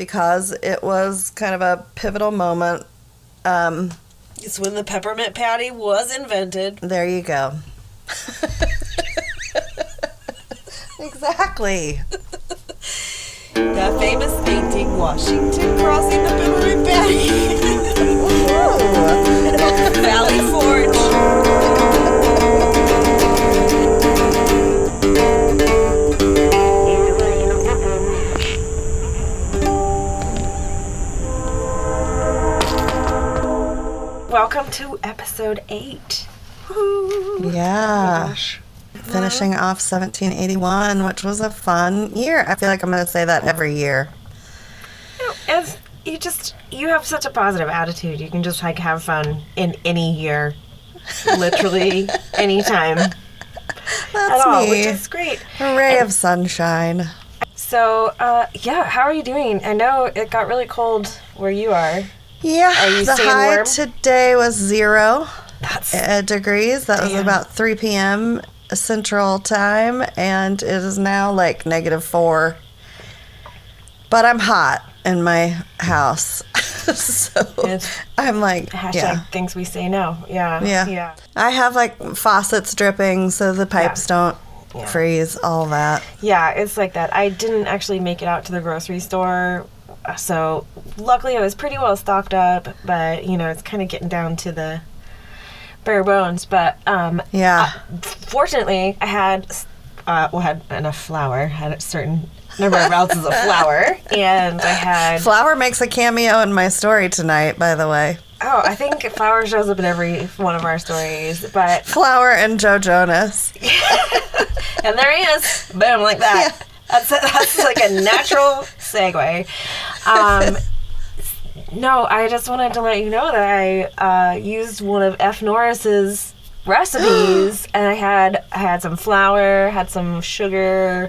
because it was kind of a pivotal moment. It's when the peppermint patty was invented. There you go. Exactly. The famous painting, Washington Crossing the Peppermint Patty. Valley Forge. Welcome to episode 8. Woo. Yeah. Oh my gosh. Finishing off 1781, which was a fun year. I feel like I'm going to say that every year. You know, as you have such a positive attitude. You can just like have fun in any year, literally any time. That's at all, me. Which is great. A ray of sunshine. So, yeah, how are you doing? I know it got really cold where you are. Yeah, are you staying warm? The high today was 0 degrees. That was about 3 p.m. Central Time, and it is now like -4, but I'm hot in my house. So it's, I'm like hashtag things we say now. Yeah. I have like faucets dripping so the pipes don't freeze, all that. Yeah, it's like that. I didn't actually make it out to the grocery store, so luckily I was pretty well stocked up, but you know, it's kind of getting down to the bare bones, but fortunately I had enough flour, had a certain number of ounces of flour, and I had flour makes a cameo in my story tonight, by the way. Oh, I think flour shows up in every one of our stories, but flour and Joe Jonas. And there he is, boom, like that. Yeah. That's like a natural segue. No, I just wanted to let you know that I used one of F. Norris's recipes, and I had some flour, had some sugar,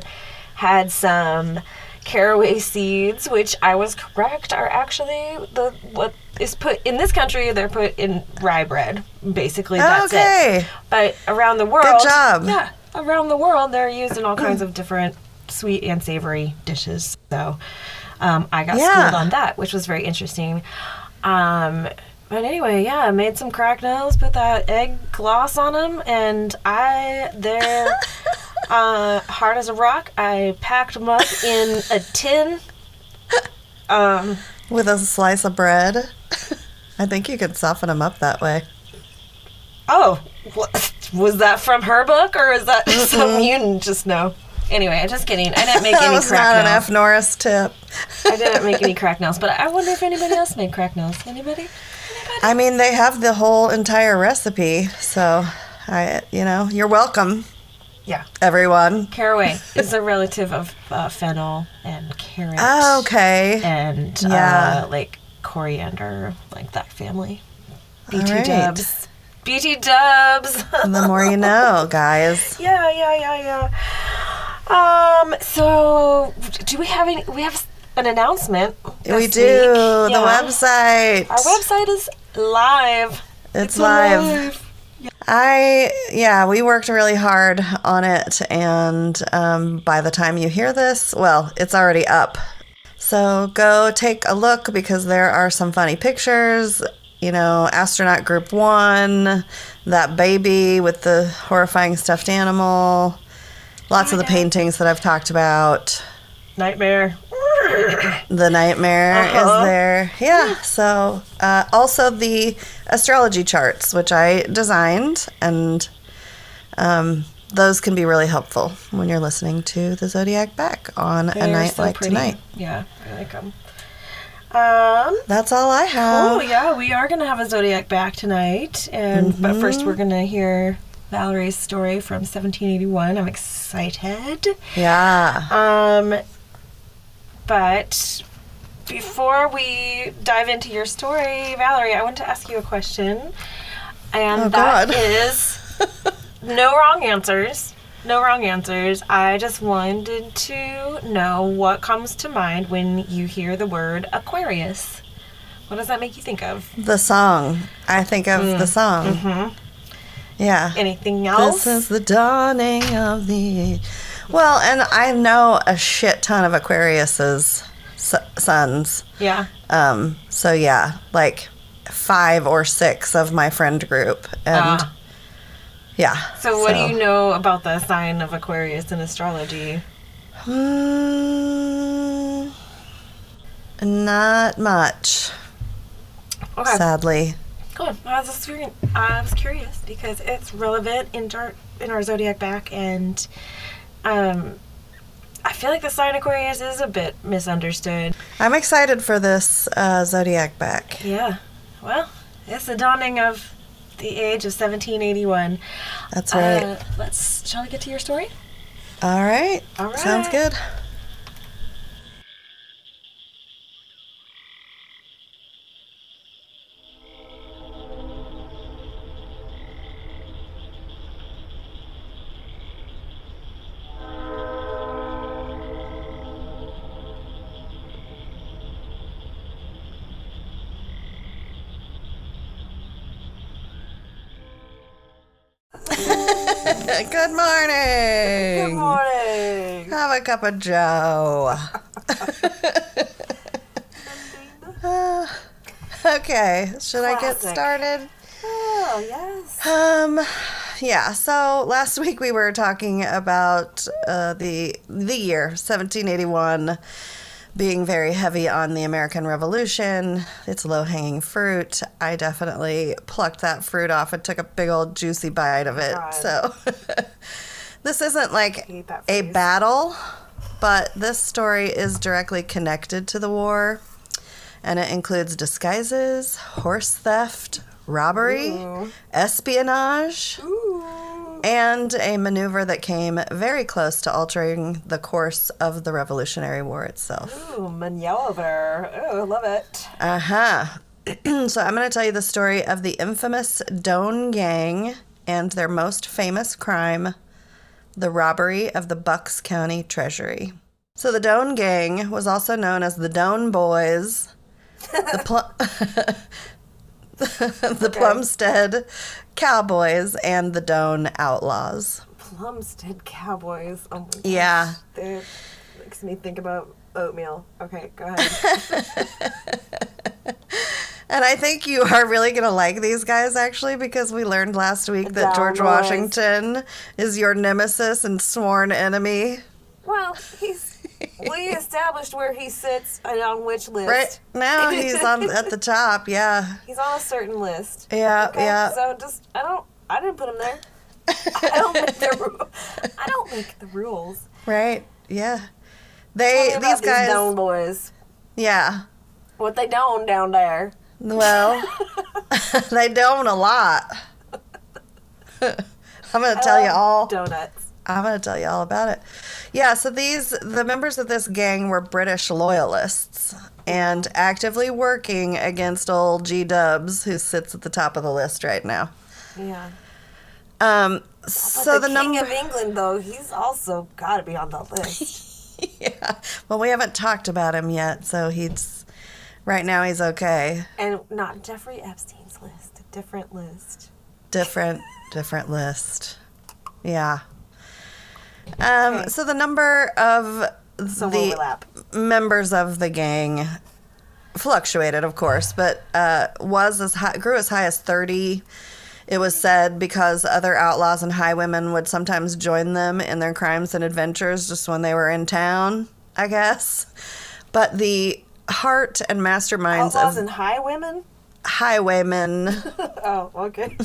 had some caraway seeds, which I was correct are actually what is put in this country. They're put in rye bread, basically. That's it. But around the world, good job. Yeah, around the world, they're used in all kinds of different sweet and savory dishes. So. I got schooled on that, which was very interesting. But anyway, I made some cracked nails, put that egg gloss on them, and they're hard as a rock. I packed them up in a tin. With a slice of bread. I think you could soften them up that way. Oh, was that from her book, or is that something you just know? Anyway, I'm just kidding. I didn't make any crack nails. That was not an F. Norris tip. I didn't make any crack nails, but I wonder if anybody else made crack nails. Anybody? I mean, they have the whole entire recipe, so you're welcome. Yeah. Everyone. Caraway is a relative of fennel and carrot. Oh, okay. And like coriander, like that family. BT dubs. BT dubs. The more you know, guys. Yeah. So do we have an announcement? We do. Yeah. The website. Our website is live. It's live. We worked really hard on it, and by the time you hear this, well, it's already up. So go take a look, because there are some funny pictures. You know, astronaut group 1, that baby with the horrifying stuffed animal. Lots of the paintings that I've talked about. Nightmare. The nightmare is there. Yeah. So also the astrology charts, which I designed. And those can be really helpful when you're listening to the Zodiac back on a night so like pretty. Tonight. Yeah, I like them. That's all I have. Oh, yeah. We are going to have a Zodiac back tonight. But first we're going to hear Valerie's story from 1781. I'm excited. Yeah. But before we dive into your story, Valerie, I want to ask you a question. And is no wrong answers. No wrong answers. I just wanted to know what comes to mind when you hear the word Aquarius. What does that make you think of? The song. I think of the song. Mm-hmm. Yeah. Anything else? This is the dawning of the... Well, and I know a shit ton of Aquariuses, sons. Yeah. So yeah, like 5 or 6 of my friend group, and yeah. So what do you know about the sign of Aquarius in astrology? Not much. Okay. Sadly. Cool. I was curious because it's relevant in our zodiac back, and I feel like the sign Aquarius is a bit misunderstood. I'm excited for this zodiac back. Yeah. Well, it's the dawning of the age of 1781. That's right. Shall we get to your story? All right. All right. Sounds good. Good morning. Good morning. Have a cup of Joe. Okay, should I get started? Oh, yes. Yeah, so last week we were talking about the year 1781 being very heavy on the American Revolution. It's low-hanging fruit. I definitely plucked that fruit off and took a big old juicy bite of it. God. So this isn't like a battle, but this story is directly connected to the war, and it includes disguises, horse theft, robbery, ooh, espionage, ooh, and a maneuver that came very close to altering the course of the Revolutionary War itself. Ooh, maneuver. Ooh, love it. So I'm going to tell you the story of the infamous Doan Gang and their most famous crime, the robbery of the Bucks County Treasury. So the Doan Gang was also known as the Doan Boys, the Plumstead Cowboys, and the Doan Outlaws. Plumstead Cowboys. Oh my gosh. Yeah. That makes me think about oatmeal. Okay, go ahead. And I think you are really going to like these guys, actually, because we learned last week that George Washington is your nemesis and sworn enemy. Well, we established where he sits and on which list. Right now he's at the top, yeah. He's on a certain list. Yeah, okay, yeah. So I didn't put him there. I don't make the rules. Right, yeah. These guys. These Doan Boys. Yeah. What they doing down there? Well, they doing a lot. I'm going to tell you all. Donuts. I'm going to tell you all about it. Yeah, so the members of this gang were British loyalists and actively working against old G-Dubs, who sits at the top of the list right now. Yeah. So the King of England, though, he's also got to be on the list. Yeah. Well, we haven't talked about him yet, so right now he's okay. And not Jeffrey Epstein's list. A different list. Different list. Yeah. Okay. So the number of members of the gang fluctuated, of course, but grew as high as 30. It was said because other outlaws and highwaymen would sometimes join them in their crimes and adventures just when they were in town, I guess. But the heart and masterminds outlaws and highwaymen? Highwaymen. Oh, okay.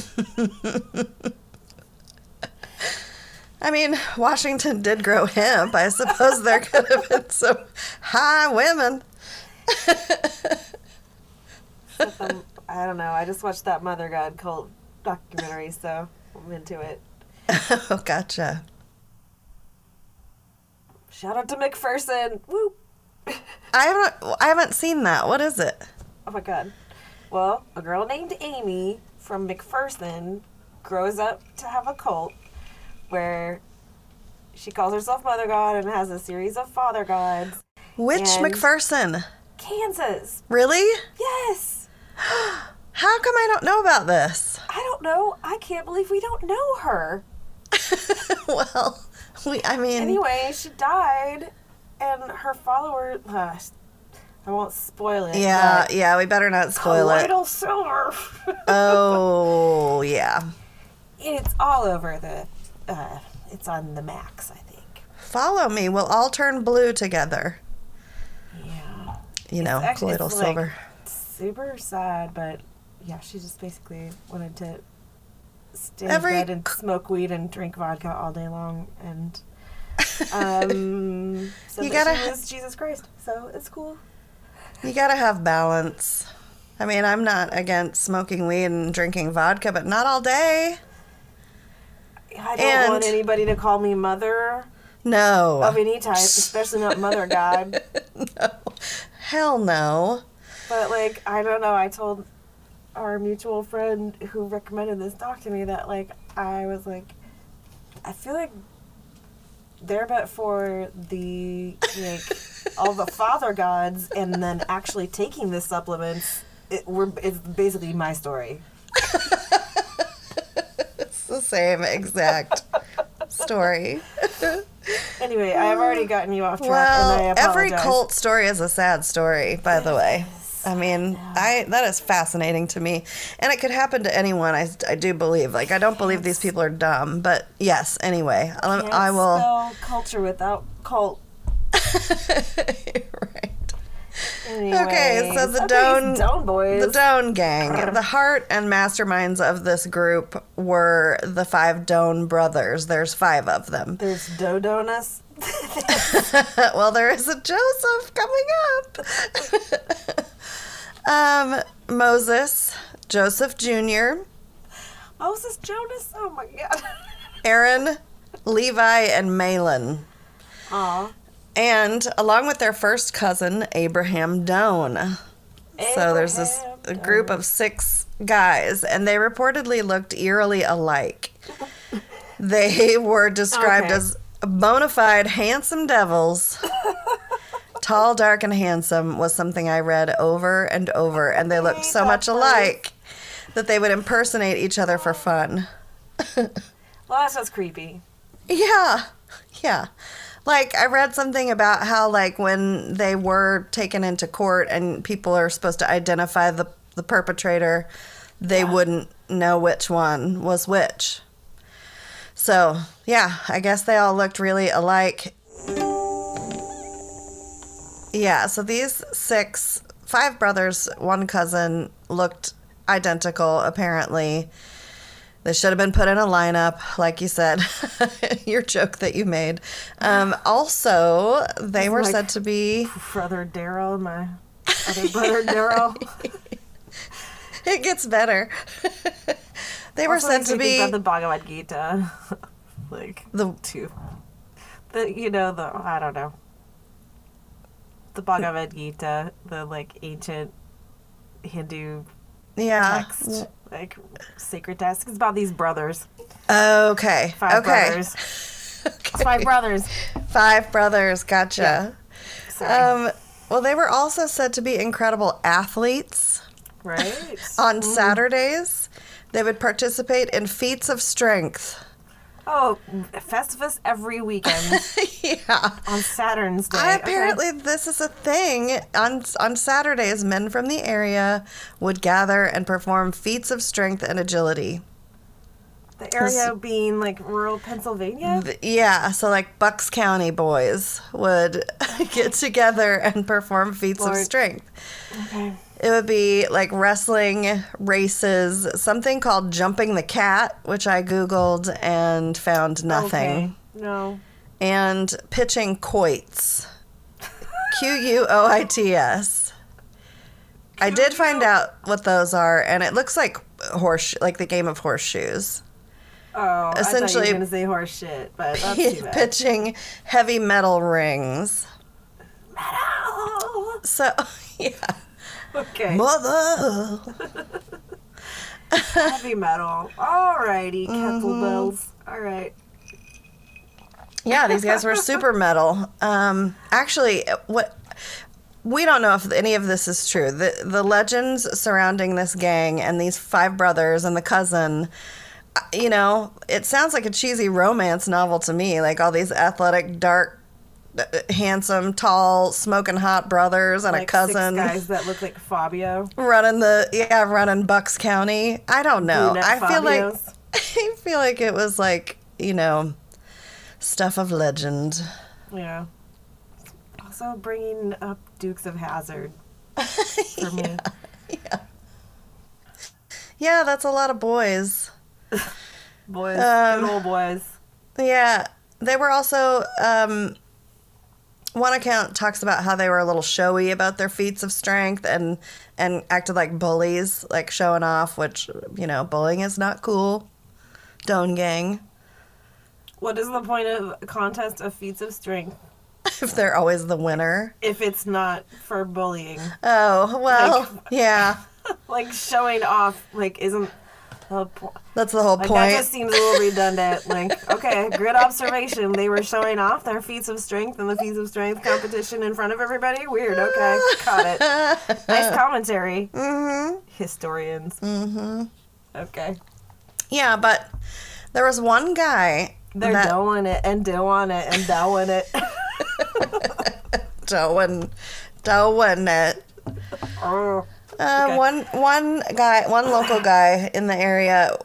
I mean, Washington did grow hemp. I suppose there could have been some high women. I don't know. I just watched that Mother God cult documentary, so I'm into it. Oh, gotcha. Shout out to McPherson. Woo! I haven't seen that. What is it? Oh, my God. Well, a girl named Amy from McPherson grows up to have a cult where she calls herself Mother God and has a series of father gods. Which McPherson? Kansas. Really? Yes. How come I don't know about this? I don't know. I can't believe we don't know her. Well, I mean... Anyway, she died, and her followers... I won't spoil it. Yeah, yeah, we better not spoil it. Colloidal silver. Oh, yeah. It's all over the, it's on the max, I think. Follow me. We'll all turn blue together. Yeah. You know, colloidal silver. Like, super sad, but yeah, she just basically wanted to stay in bed and smoke weed and drink vodka all day long, and so you gotta, she was Jesus Christ, so it's cool. You gotta have balance. I mean, I'm not against smoking weed and drinking vodka, but not all day. I don't want anybody to call me mother. No. Of any type, especially not Mother God. No. Hell no. But, like, I don't know, I told our mutual friend who recommended this doc to me that, like, I was like, I feel like they're but for the, like, all the father gods, and then actually taking the supplements, it's basically my story. It's the same exact story. Anyway, I've already gotten you off track, and I apologize. Every cult story is a sad story, by the way. I mean, that is fascinating to me. And it could happen to anyone, I do believe. Like, I don't believe these people are dumb, but yes, anyway. I will spell culture without cult. Right. Anyways, okay, so the Doan Gang, the heart and masterminds of this group were the 5 Doan brothers. There's 5 of them. There's Dodonas. Well, there is a Joseph coming up. Moses, Joseph Jr. Moses Jonas. Oh my God. Aaron, Levi, and Malin. Aw. And along with their first cousin, Abraham Doan. So there's this group of 6 guys, and they reportedly looked eerily alike. They were described as bona fide handsome devils. Tall, dark, and handsome was something I read over and over, and they looked so much alike that they would impersonate each other for fun. Well, that sounds creepy. Yeah, yeah. Like, I read something about how, like, when they were taken into court and people are supposed to identify the perpetrator, they wouldn't know which one was which. So, yeah, I guess they all looked really alike. Yeah, so these 5 brothers, 1 cousin, looked identical, apparently. They should have been put in a lineup, like you said. Your joke that you made. Also, they were said to be Brother Daryl, my other brother Daryl. It gets better. They were said to be the Bhagavad Gita, like I don't know, the Bhagavad Gita, the like ancient Hindu text. Like sacred task. It's about these brothers. Okay. 5 brothers. Okay. It's 5 brothers. 5 brothers. Gotcha. Yeah. Well, they were also said to be incredible athletes. Right. On Saturdays, they would participate in feats of strength. Oh, Festivus every weekend. Yeah. On Saturn's Day. Apparently, this is a thing. On Saturdays, men from the area would gather and perform feats of strength and agility. The area being, like, rural Pennsylvania? Yeah. So, like, Bucks County boys would get together and perform feats of strength. Okay. It would be, like, wrestling, races, something called jumping the cat, which I Googled and found nothing. Okay. No. And pitching quoits. Quoits. I did find out what those are, and it looks like the game of horseshoes. Oh, essentially, I thought you were going to say horse shit, but that's too bad. Pitching heavy metal rings. Metal! So, yeah. Okay. Mother. Heavy metal. Alrighty, kettlebells. All right. Yeah, these guys were super metal. Actually, we don't know if any of this is true. The legends surrounding this gang and these 5 brothers and the cousin, you know, it sounds like a cheesy romance novel to me. Like all these athletic, dark handsome, tall, smoking hot brothers and a cousin. 6 guys that look like Fabio. Running Bucks County. I don't know. I feel like it was like, you know, stuff of legend. Yeah. Also bringing up Dukes of Hazzard for me. Yeah, that's a lot of boys. Boys, good old boys. Yeah, they were also, one account talks about how they were a little showy about their feats of strength and acted like bullies, like showing off, which, you know, bullying is not cool. Doan Gang. What is the point of a contest of feats of strength? If they're always the winner. If it's not for bullying. Oh, well, like, yeah. Like, showing off, like, isn't... That's the whole point. That just seems a little redundant. Like, okay, good observation. They were showing off their feats of strength in the feats of strength competition in front of everybody. Weird. Okay, caught it. Nice commentary. Mm-hmm. Historians. Mm-hmm. Okay. Yeah, but there was one guy. They're doing it and doing it and doing it. Doing it. Oh. Okay. One local guy in the area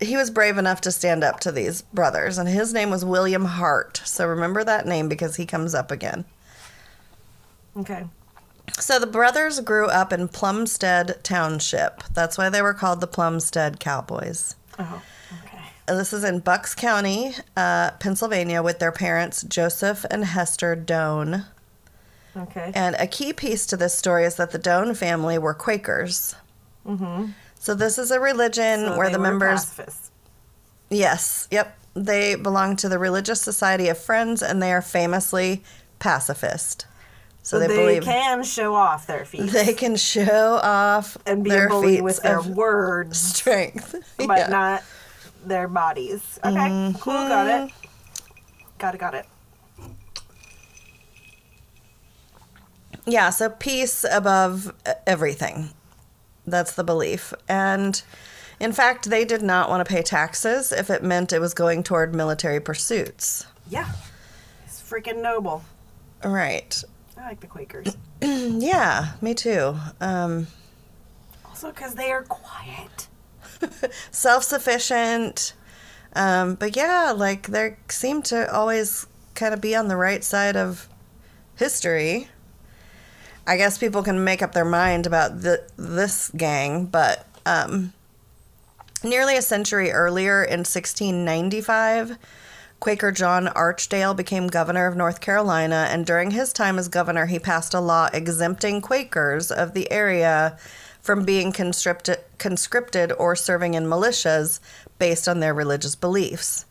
he was brave enough to stand up to these brothers, and his name was William Hart. So remember that name because he comes up again. Okay. So the brothers grew up in Plumstead Township. That's why they were called the Plumstead Cowboys. Oh, okay. This is in Bucks County, Pennsylvania, with their parents, Joseph and Hester Doan. Okay. And a key piece to this story is that the Doan family were Quakers. Mm-hmm. So this is a religion where the members... Pacifists. Yes. Yep. They belong to the Religious Society of Friends, and they are famously pacifist. So they believe... They can show off their feats. They can show off and be a bully with their words. Strength. But not their bodies. Okay. Mm-hmm. Cool. Got it. Got it. Yeah, so peace above everything. That's the belief. And, in fact, they did not want to pay taxes if it meant it was going toward military pursuits. Yeah. It's freaking noble. Right. I like the Quakers. Yeah, me too. Also because they are quiet. Self-sufficient. But, yeah, like, they seem to always kind of be on the right side of history. I guess people can make up their mind about this gang, but nearly a century earlier, in 1695, Quaker John Archdale became governor of North Carolina, and during his time as governor, he passed a law exempting Quakers of the area from being conscripted or serving in militias based on their religious beliefs.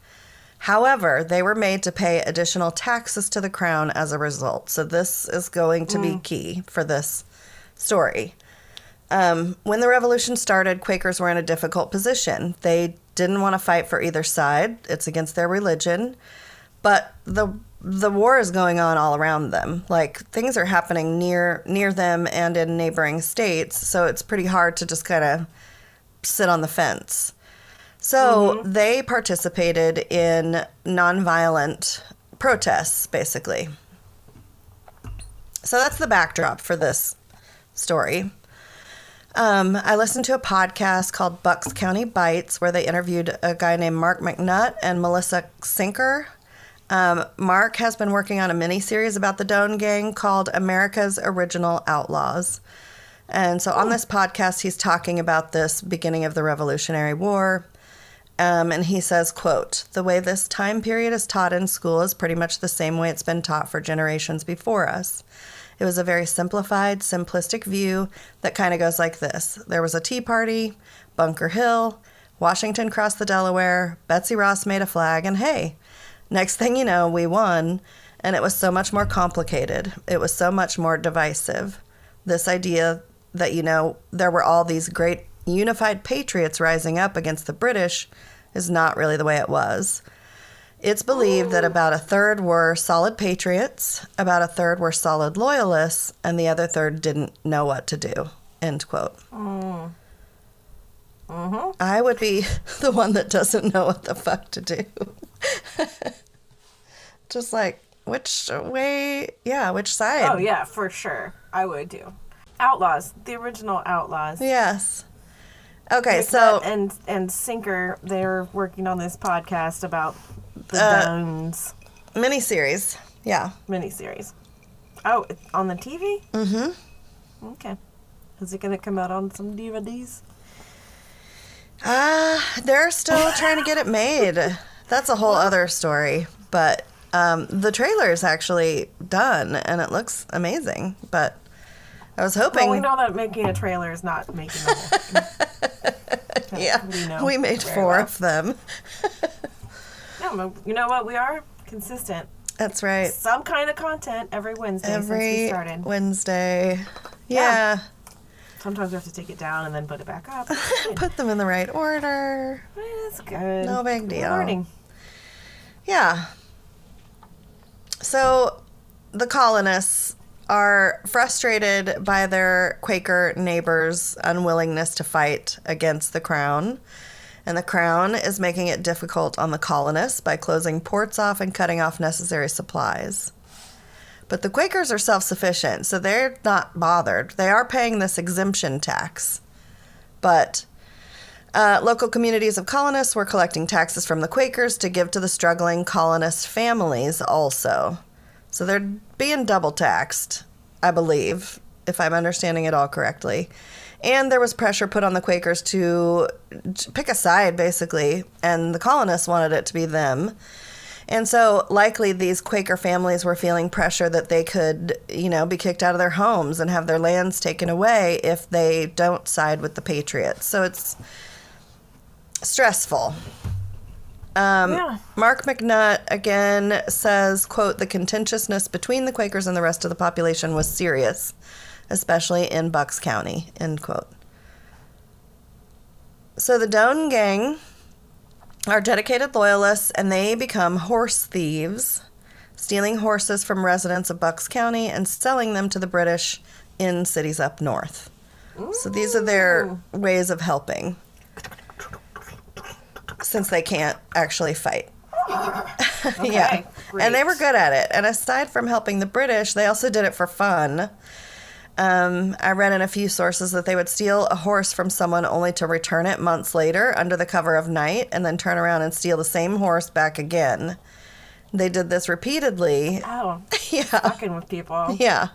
However, they were made to pay additional taxes to the crown as a result. So this is going to be key for this story. When the revolution started, Quakers were in a difficult position. They didn't want to fight for either side. It's against their religion. But the war is going on all around them. Like, things are happening near them and in neighboring states. So it's pretty hard to just kind of sit on the fence. So they participated in nonviolent protests, basically. So that's the backdrop for this story. I listened to a podcast called Bucks County Bites, where they interviewed a guy named Mark McNutt and Melissa Sinker. Mark has been working on a miniseries about the Doan Gang called America's Original Outlaws. And so on this podcast, he's talking about this beginning of the Revolutionary War. And he says, quote, "The way this time period is taught in school is pretty much the same way it's been taught for generations before us. It was a very simplistic view that kind of goes like this. There was a Tea Party, Bunker Hill, Washington crossed the Delaware, Betsy Ross made a flag, and hey, next thing you know, we won. And it was so much more complicated. It was so much more divisive. This idea that, you know, there were all these great unified patriots rising up against the British is not really the way it was. It's believed that about a third were solid patriots, about a third were solid loyalists, and the other third didn't know what to do," end quote. Mm-hmm. I would be the one that doesn't know what the fuck to do. Just like, Which way? Yeah, which side? Oh, yeah, for sure. I would do. Outlaws. The original Outlaws. Yes. Okay, McNutt so... And Sinker, they're working on this podcast about the Doans. Miniseries. Yeah. Miniseries. Oh, on the TV? Mm-hmm. Okay. Is it going to come out on some DVDs? They're still trying to get it made. That's a whole other story, but... the trailer is actually done, and it looks amazing, but I was hoping... Well, we know that making a trailer is not making a Yeah, we made four of them. No, you know what? We are consistent. That's right. Some kind of content every Wednesday since we started. Every Wednesday. Yeah. Sometimes we have to take it down and then put it back up. Put them in the right order. That's good. No big deal. Good morning. Yeah. So, the colonists are frustrated by their Quaker neighbors' unwillingness to fight against the crown, and the crown is making it difficult on the colonists by closing ports off and cutting off necessary supplies. But the Quakers are self-sufficient, so they're not bothered. They are paying this exemption tax, but... local communities of colonists were collecting taxes from the Quakers to give to the struggling colonist families also. So they're being double taxed, I believe, if I'm understanding it all correctly. And there was pressure put on the Quakers to pick a side, basically, and the colonists wanted it to be them. And so likely these Quaker families were feeling pressure that they could, you know, be kicked out of their homes and have their lands taken away if they don't side with the Patriots. So it's... stressful. Yeah. Mark McNutt again says, quote, the contentiousness between the Quakers and the rest of the population was serious, especially in Bucks County, end quote. So the Doan Gang are dedicated loyalists, and they become horse thieves, stealing horses from residents of Bucks County and selling them to the British in cities up north. Ooh. So these are their ways of helping, since they can't actually fight. Okay, yeah. Great. And they were good at it. And aside from helping the British, they also did it for fun. I read in a few sources that they would steal a horse from someone only to return it months later under the cover of night and then turn around and steal the same horse back again. They did this repeatedly. Oh. Yeah. Fucking with people. Yeah.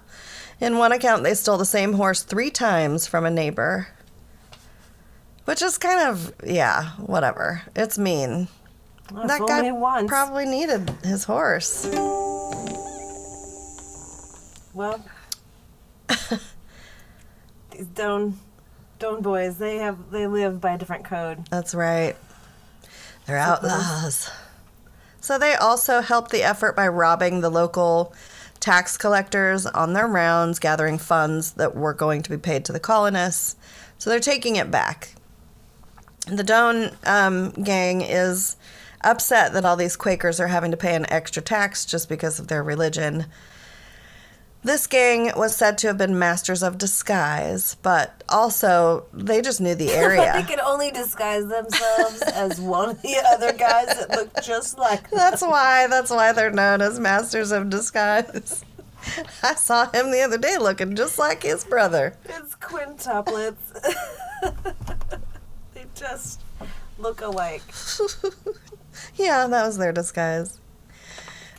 In one account, they stole the same horse 3 times from a neighbor. Which is kind of, yeah, whatever. It's mean. Well, that guy probably needed his horse. Well, these Doan boys, they live by a different code. That's right. They're outlaws. So they also helped the effort by robbing the local tax collectors on their rounds, gathering funds that were going to be paid to the colonists. So they're taking it back. The Doan gang is upset that all these Quakers are having to pay an extra tax just because of their religion. This gang was said to have been masters of disguise, but also they just knew the area. They could only disguise themselves as one of the other guys that looked just like them. That's why they're known as masters of disguise. I saw him the other day looking just like his brother. It's quintuplets. Just look alike. Yeah, that was their disguise.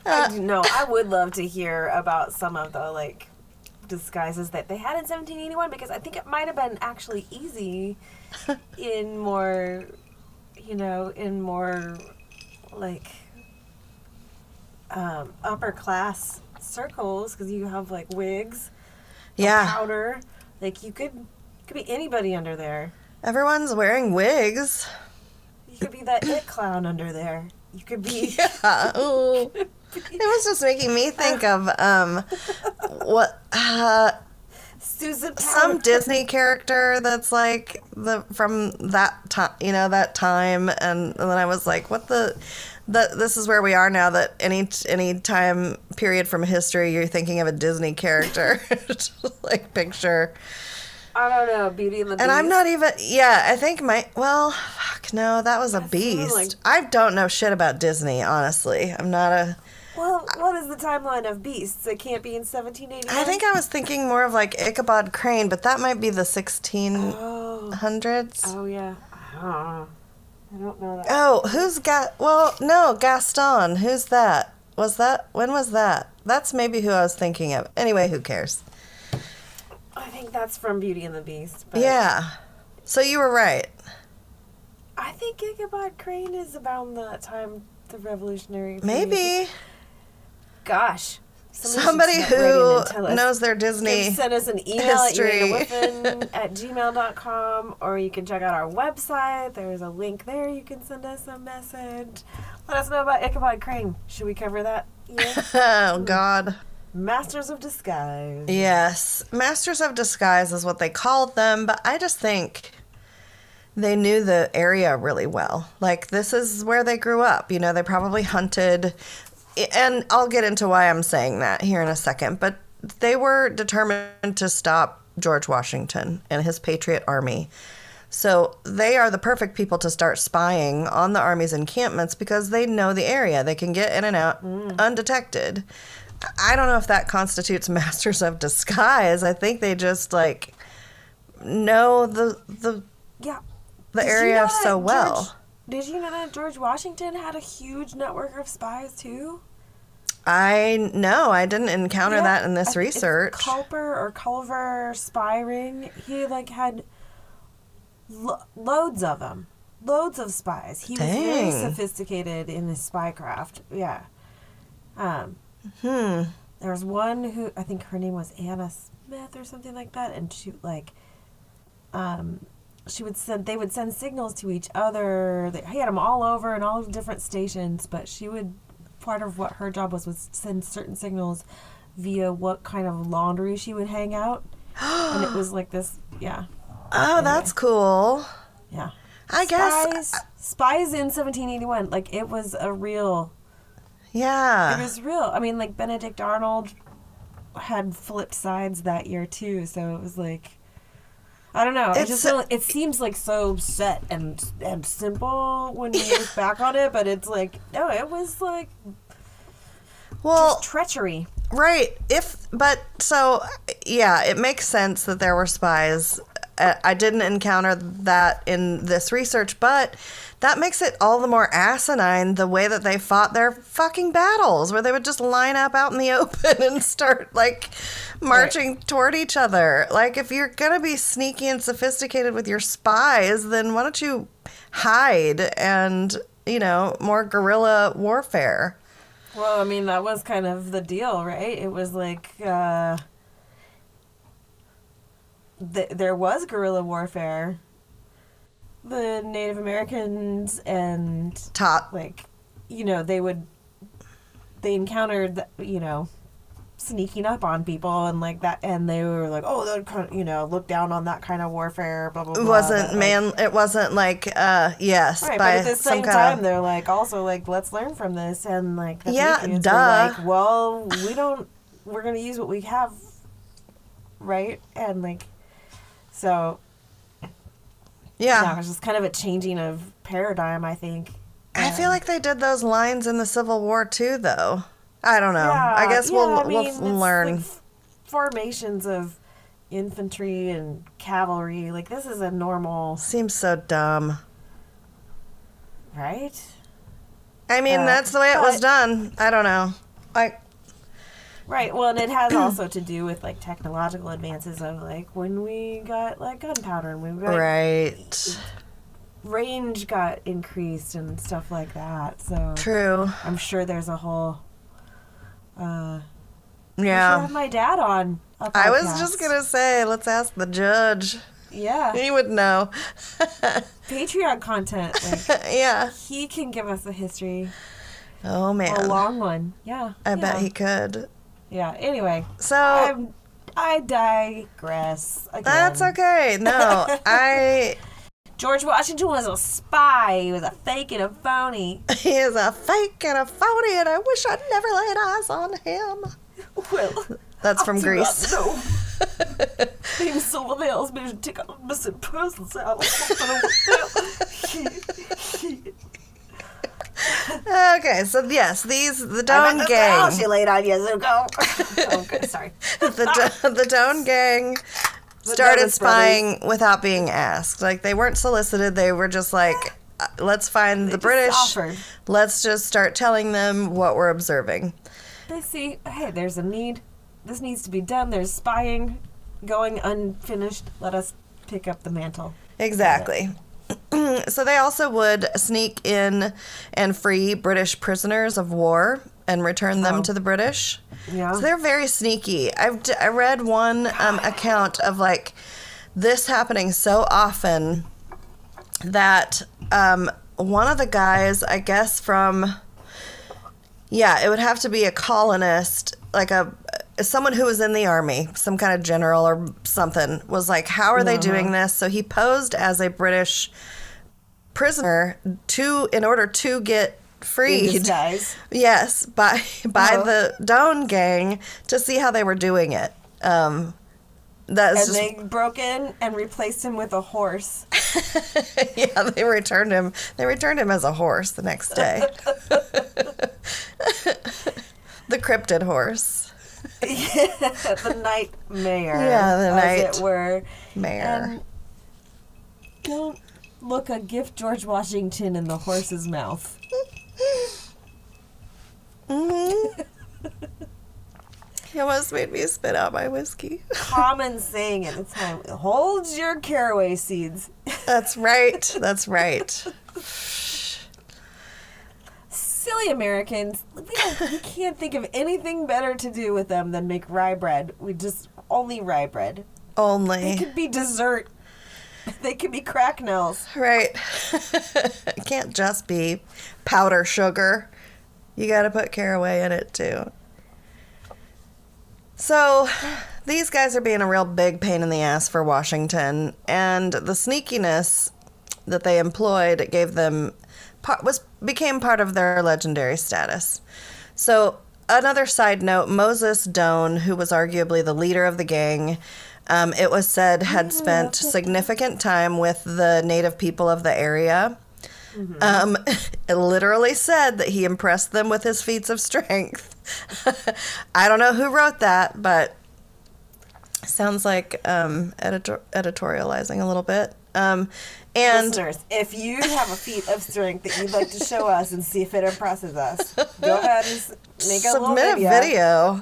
I would love to hear about some of the, like, disguises that they had in 1781, because I think it might have been actually easy in more, you know, in more, like, upper-class circles, because you have, like, wigs, powder. Like, you could be anybody under there. Everyone's wearing wigs. You could be that it clown under there. You could be... Yeah. Ooh. It was just making me think of, what... Susan Powell. Some Disney character that's, like, from that time, you know, that time. And then I was like, what the... This is where we are now, that any time period from history, you're thinking of a Disney character. Just, like, picture... I don't know, Beauty and the Beast. And I'm not even, I think that was a Beast. Like, I don't know shit about Disney, honestly. I'm not a Well, what is the timeline of beasts? It can't be in 1789. I think I was thinking more of like Ichabod Crane, but that might be the 1600s. Oh, yeah. I don't know that. Oh, who's got? Well, no, Gaston. Who's that? Was that? When was that? That's maybe who I was thinking of. Anyway, who cares? I think that's from Beauty and the Beast. But yeah. So you were right. I think Ichabod Crane is about that time, the Revolutionary Period. Maybe. Gosh. Somebody who knows their Disney history. Send us an email at gmail.com, or you can check out our website. There's a link there. You can send us a message. Let us know about Ichabod Crane. Should we cover that? Yes. Oh, God. Masters of Disguise. Yes. Masters of Disguise is what they called them, but I just think they knew the area really well. Like, this is where they grew up. You know, they probably hunted. And I'll get into why I'm saying that here in a second, but they were determined to stop George Washington and his Patriot Army. So they are the perfect people to start spying on the Army's encampments because they know the area. They can get in and out undetected. I don't know if that constitutes masters of disguise. I think they just, like, know the area so well. Did you know that George Washington had a huge network of spies, too? I know. I didn't encounter that in this research. Culver spy ring. He, like, had loads of them. Loads of spies. He was very sophisticated in his spycraft. Yeah. There was one who, I think her name was Anna Smith or something like that, and she, like, they would send signals to each other. They had them all over in all different stations, but part of what her job was send certain signals via what kind of laundry she would hang out. And it was like this, Oh, anyway. That's cool. Yeah. Spies in 1781. Like, it was a real... Yeah. It was real. I mean, like, Benedict Arnold had flipped sides that year, too, so it was like... I don't know. It seems like so set and simple when you look back on it, but it's like, no, it was like, just treachery. Right. It makes sense that there were spies. I didn't encounter that in this research, but that makes it all the more asinine the way that they fought their fucking battles, where they would just line up out in the open and start, like, marching toward each other. Like, if you're going to be sneaky and sophisticated with your spies, then why don't you hide and, you know, more guerrilla warfare? Well, I mean, that was kind of the deal, right? It was like... there was guerrilla warfare. The Native Americans and they encountered, you know, sneaking up on people and like that, and they were like, oh, they'd kind of, you know, look down on that kind of warfare. Blah blah blah. It wasn't like yes. Right, but at the same time, they're like also like, let's learn from this, and like were like, well, we're gonna use what we have. Right? And, like, so... Yeah. It was just kind of a changing of paradigm, I think. I feel like they did those lines in the Civil War, too, though. I don't know. Yeah, I guess we'll learn. Like formations of infantry and cavalry. Like, this is a normal... Seems so dumb. Right? I mean, that's the way it was done. I don't know. Right, well, and it has also to do with, like, technological advances of, like, when we got, like, gunpowder and range got increased and stuff like that, so... True. I'm sure there's a whole... Yeah. I should have my dad on a podcast. I was just going to say, let's ask the judge. Yeah. He would know. Patreon content. Like, yeah. He can give us a history. Oh, man. A long one, yeah. I bet he could. Yeah, anyway. So I digress again. That's okay. No, George Washington was a spy. He was a fake and a phony. He is a fake and a phony, and I wish I'd never laid eyes on him. Well, that's from Greece. Being someone else made to take out missing persons out. Okay, so yes, the Doan Gang. I laid on you, Zuko. Oh, good, sorry. The Doan Gang started spying without being asked. Like, they weren't solicited. They were just like, let's find the British. Offered. Let's just start telling them what we're observing. They see, hey, there's a need. This needs to be done. There's spying going unfinished. Let us pick up the mantle. Exactly. So they also would sneak in and free British prisoners of war and return them to the British. Yeah. So they're very sneaky. I read one account of, like, this happening so often that one of the guys, I guess from, it would have to be a colonist, like someone who was in the army, some kind of general or something, was like, how are they doing this? So he posed as a British prisoner in order to get freed. In disguise. Yes, by the Doan Gang, to see how they were doing it. They broke in and replaced him with a horse. Yeah, they returned him. They returned him as a horse the next day. The cryptid horse. The night mayor. Yeah, the night as it were. Mayor. Don't look a gift George Washington in the horse's mouth. Mm-hmm. He almost made me spit out my whiskey. Common saying at the time. Hold your caraway seeds. That's right. That's right. Silly Americans. We can't think of anything better to do with them than make rye bread. Only rye bread. Only. They could be dessert. They could be cracknels. Right. It can't just be powder sugar. You got to put caraway in it, too. So these guys are being a real big pain in the ass for Washington, and the sneakiness that they employed gave them became part of their legendary status. So another side note, Moses Doan, who was arguably the leader of the gang, it was said had spent significant time with the native people of the area. Mm-hmm. It literally said that he impressed them with his feats of strength. I don't know who wrote that, but sounds like editorializing a little bit. And listeners, if you have a feat of strength that you'd like to show us and see if it impresses us, go ahead and make a little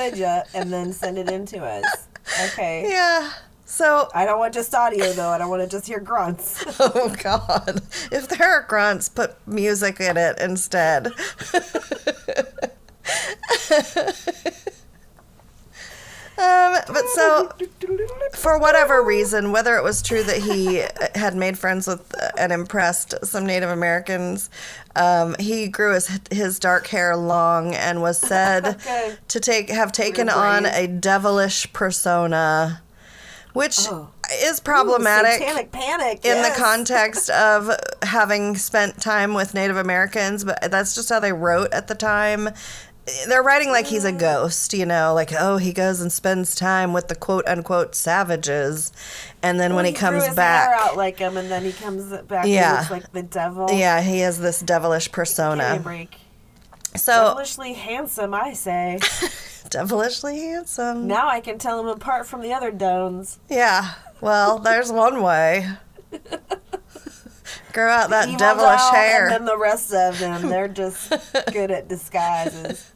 video, and then send it in to us. Okay. Yeah. So I don't want just audio, though. I don't want to just hear grunts. Oh, God. If there are grunts, put music in it instead. But so, for whatever reason, whether it was true that he had made friends with and impressed some Native Americans, he grew his dark hair long and was said to have taken on a devilish persona, which is problematic. Ooh, satanic panic, in the context of having spent time with Native Americans, but that's just how they wrote at the time. They're writing like he's a ghost, you know, like, oh, he goes and spends time with the quote-unquote savages, and then when he comes back... He grew his hair out like him, and then he comes back and looks like the devil. Yeah, he has this devilish persona. Give me a break. So, devilishly handsome, I say. Devilishly handsome. Now I can tell him apart from the other Doans. Yeah, well, there's one way. Grow out that devilish hair. And then the rest of them, they're just good at disguises.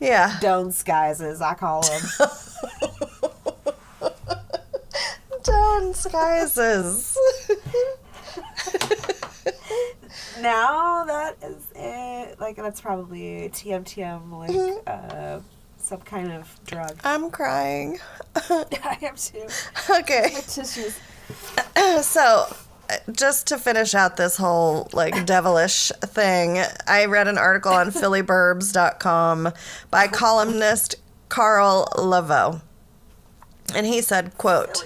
Yeah. Doan-skises, I call them. Doan-skises. Now that is it. Like, that's probably TMTM, like, some kind of drug. I'm crying. I am too. Okay. My tissues. So, just to finish out this whole, like, devilish thing, I read an article on phillyburbs.com by columnist Carl Laveau. And he said, quote,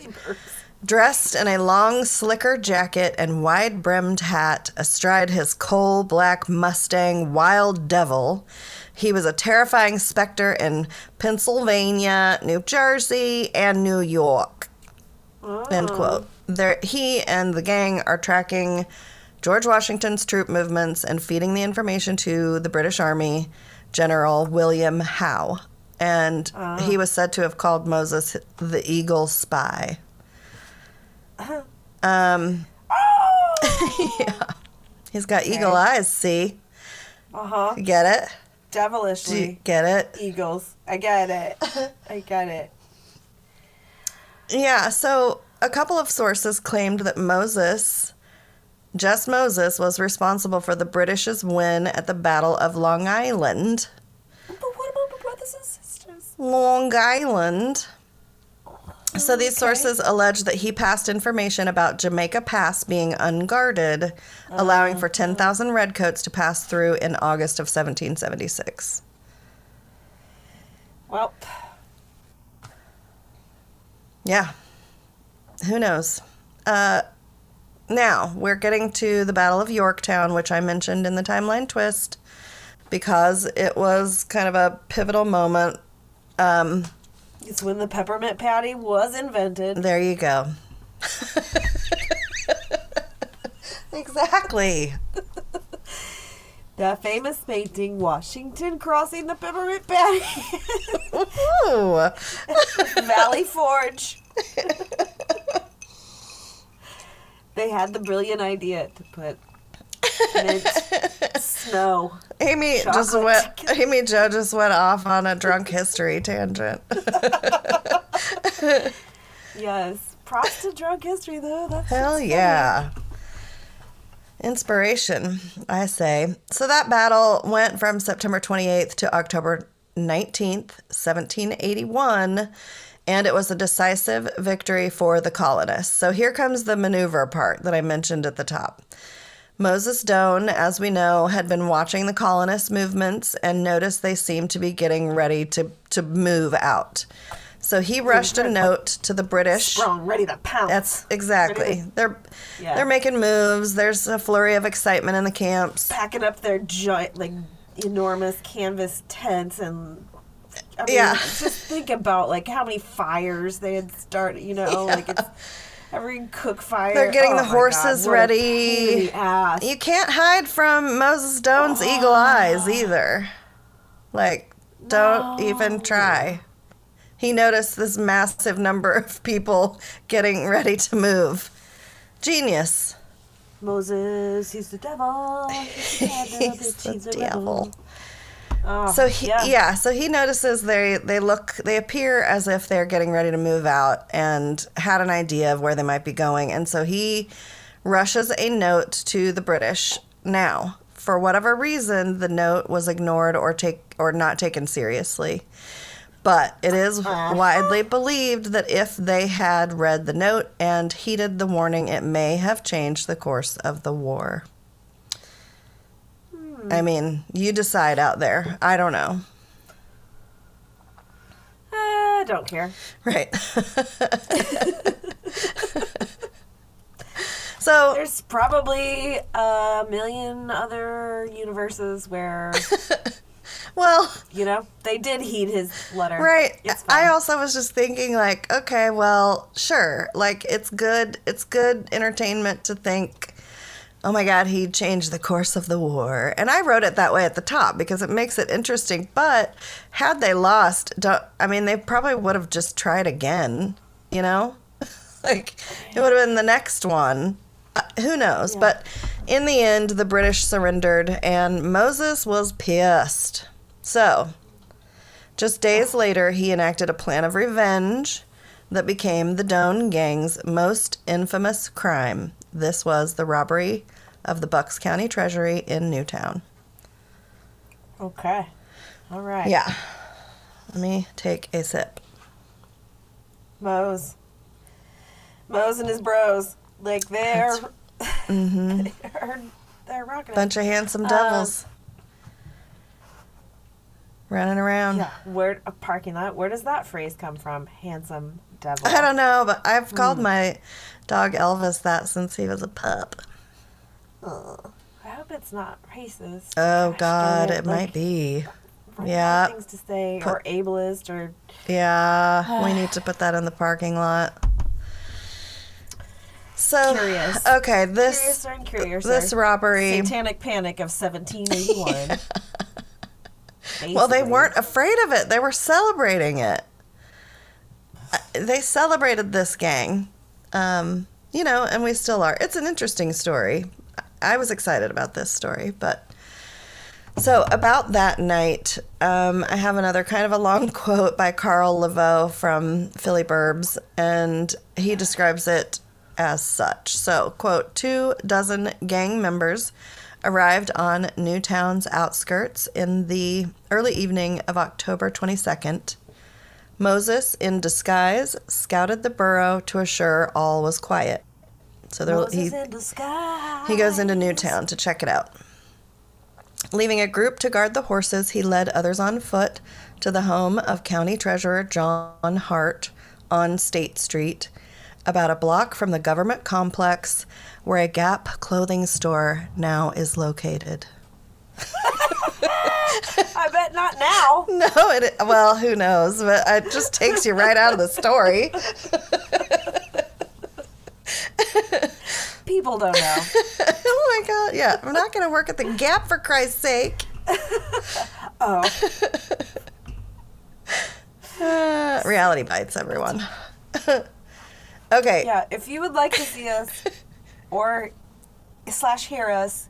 dressed in a long slicker jacket and wide-brimmed hat astride his coal-black Mustang Wild Devil, he was a terrifying specter in Pennsylvania, New Jersey, and New York. End quote. He and the gang are tracking George Washington's troop movements, and feeding the information to the British Army General William Howe. And he was said to have called Moses the Eagle Spy. Yeah. He's got eagle eyes, see? Uh-huh. You get it? Devilishly. Do you get it? Eagles. I get it. I get it. Yeah, so a couple of sources claimed that Moses, just Moses, was responsible for the British's win at the Battle of Long Island. But what about the brothers and sisters? Long Island. So these sources allege that he passed information about Jamaica Pass being unguarded, allowing for 10,000 redcoats to pass through in August of 1776. Well. Yeah. Who knows? Now, we're getting to the Battle of Yorktown, which I mentioned in the timeline twist, because it was kind of a pivotal moment. It's when the peppermint patty was invented. There you go. Exactly. That famous painting, Washington Crossing the Peppermint Patty. Valley Forge. They had the brilliant idea to put mint, snow, Amy Jo just went off on a drunk history tangent. Yes. Props to drunk history, though. That's hell yeah. Inspiration, I say. So that battle went from September 28th to October 19th, 1781, and it was a decisive victory for the colonists. So here comes the maneuver part that I mentioned at the top. Moses Doan, as we know, had been watching the colonist movements and noticed they seemed to be getting ready to move out. So he rushed a note to the British. Strong, ready to pounce. That's exactly. They're making moves. There's a flurry of excitement in the camps. Packing up their giant, enormous canvas tents and. I mean, just think about how many fires they had started. Every cook fire. They're getting the horses ready. You can't hide from Moses Doan's eagle eyes either. Don't even try. He noticed this massive number of people getting ready to move. Genius. Moses, he's the devil. He's the devil. So he notices they appear as if they're getting ready to move out and had an idea of where they might be going. And so he rushes a note to the British. Now, for whatever reason, the note was ignored or not taken seriously. But it is widely believed that if they had read the note and heeded the warning, it may have changed the course of the war. I mean, you decide out there. I don't know. I don't care. Right. So there's probably a million other universes where, they did heed his letter. Right. I also was just thinking, okay, well, sure. It's good entertainment to think, oh my God, he changed the course of the war. And I wrote it that way at the top because it makes it interesting. But had they lost, they probably would have just tried again, it would have been the next one. Who knows? Yeah. But in the end, the British surrendered and Moses was pissed. So just days later, he enacted a plan of revenge that became the Doan Gang's most infamous crime. This was the robbery of the Bucks County Treasury in Newtown. Okay. All right. Yeah. Let me take a sip. Mose and his bros. They're rocking. Bunch of handsome devils. Running around. Yeah. Where a parking lot. Where does that phrase come from? Handsome devil. I don't know, but I've called my dog Elvis that since he was a pup. Ugh. I hope it's not racist. Oh God, it might be. Yeah. Things to say or ableist or. Yeah, we need to put that in the parking lot. So curious. Okay, this robbery, Satanic Panic of 1781. Yeah. Well, they weren't afraid of it. They were celebrating it. They celebrated this gang, you know, and we still are. It's an interesting story. I was excited about this story, but so about that night, I have another kind of a long quote by Carl Laveau from Philly Burbs, and he describes it as such. So, quote, 2 dozen gang members arrived on Newtown's outskirts in the early evening of October 22nd. Moses, in disguise, scouted the burrow to assure all was quiet. So there, he goes into Newtown to check it out. Leaving a group to guard the horses, he led others on foot to the home of County Treasurer John Hart on State Street, about a block from the government complex where a Gap clothing store now is located. I bet not now. No, well, who knows? But it just takes you right out of the story. People don't know. Oh my God! Yeah, I'm not going to work at the Gap for Christ's sake. Oh. Reality bites, everyone. Okay. Yeah, if you would like to see us or / hear us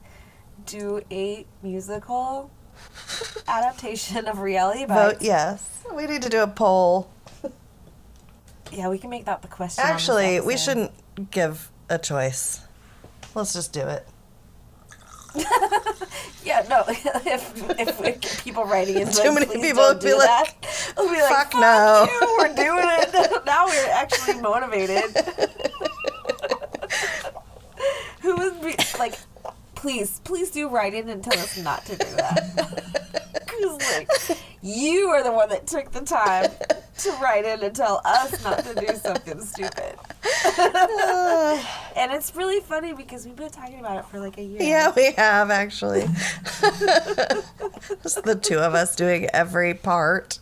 do a musical adaptation of Reality Bites. Vote yes. We need to do a poll. Yeah, we can make that the question. Actually, we shouldn't give a choice. Let's just do it. Yeah, no. If people writing in, too many people would be like, fuck no. You, we're doing it. Now we're actually motivated. Who would be like, please do write in and tell us not to do that. Because like, you are the one that took the time to write in and tell us not to do something stupid. And it's really funny because we've been talking about it for like a year. Yeah, we have, actually. Just the two of us doing every part.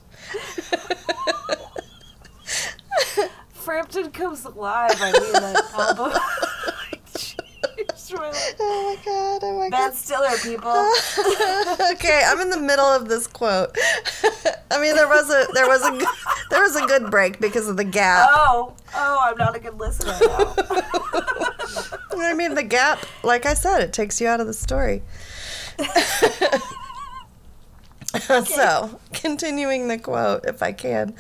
Frampton comes alive. I mean, that album. Oh my God, oh my God. Ben Stiller, people. Okay, I'm in the middle of this quote. I mean, there was a good break because of the Gap. Oh, I'm not a good listener now. I mean, the Gap, like I said, it takes you out of the story. Okay. So, continuing the quote, if I can.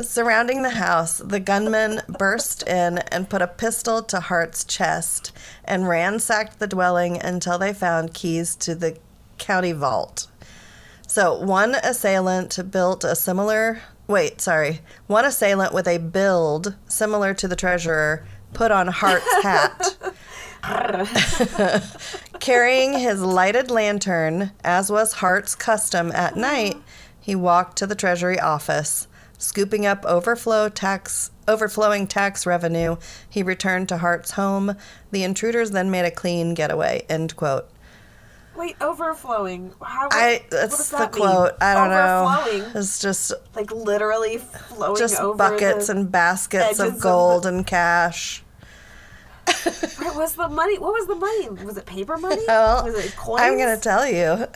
Surrounding the house, the gunmen burst in and put a pistol to Hart's chest and ransacked the dwelling until they found keys to the county vault. So one assailant with a build similar to the treasurer put on Hart's hat. Carrying his lighted lantern, as was Hart's custom at night, he walked to the Treasury office. Scooping up overflowing tax revenue, he returned to Hart's home. The intruders then made a clean getaway, end quote. Wait, overflowing? What does that mean? I don't know. Overflowing? It's just... like literally flowing over buckets and baskets of gold and cash. What was the money? Was it paper money? Well, was it coins? I'm going to tell you.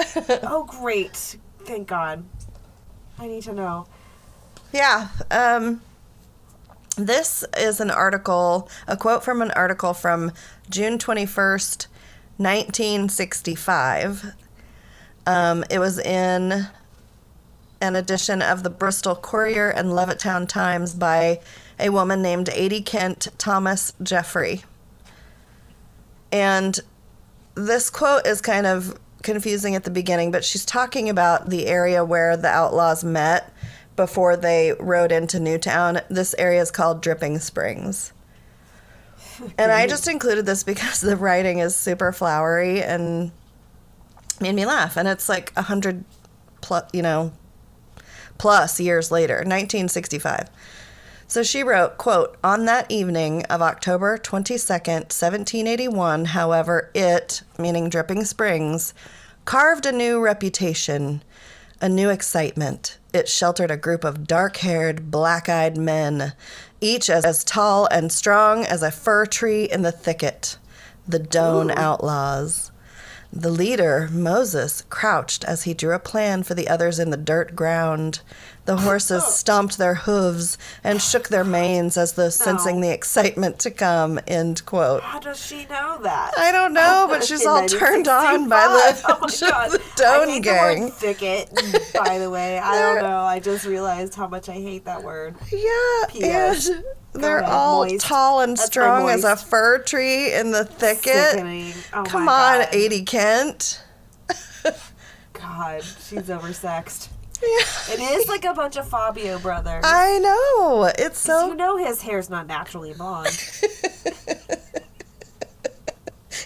Oh, great. Thank God. I need to know. Yeah, this is a quote from an article from June 21st, 1965. It was in an edition of the Bristol Courier and Levittown Times by a woman named Adie Kent Thomas Jeffrey. And this quote is kind of confusing at the beginning, but she's talking about the area where the outlaws met before they rode into Newtown. This area is called Dripping Springs. And I just included this because the writing is super flowery and made me laugh. And it's like 100+ years later, 1965. So she wrote, quote, on that evening of October 22nd, 1781, however, it, meaning Dripping Springs, carved a new reputation, a new excitement. It sheltered a group of dark-haired, black-eyed men, each as tall and strong as a fir tree in the thicket, the Doan outlaws. The leader, Moses, crouched as he drew a plan for the others in the dirt ground. The horses stomped their hooves and shook their manes as though sensing the excitement to come, end quote. How does she know that? I don't know, but she's all turned on by the Doan Gang. I hate thicket, by the way. I don't know. I just realized how much I hate that word. Yeah, and they're all tall and strong as a fir tree in the thicket. Come on, Aidy Kent. God, she's oversexed. Yeah. It is like a bunch of Fabio brothers. I know. It's so. You know his hair's not naturally blonde.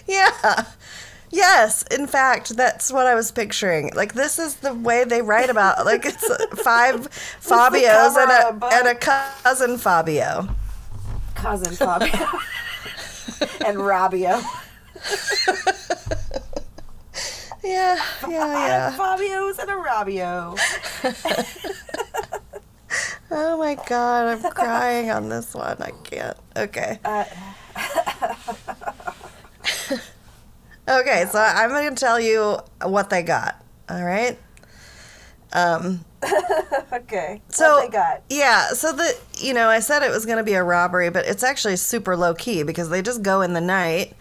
Yeah. Yes. In fact, that's what I was picturing. Like, this is the way they write about. Like, it's five Fabios and a cousin Fabio. Cousin Fabio. And Rabio. Yeah. Fabio's and a Rabio. Oh, my God. I'm crying on this one. I can't. Okay. Okay, so I'm going to tell you what they got. All right? Okay. So, what they got. Yeah. So, I said it was going to be a robbery, but it's actually super low-key because they just go in the night.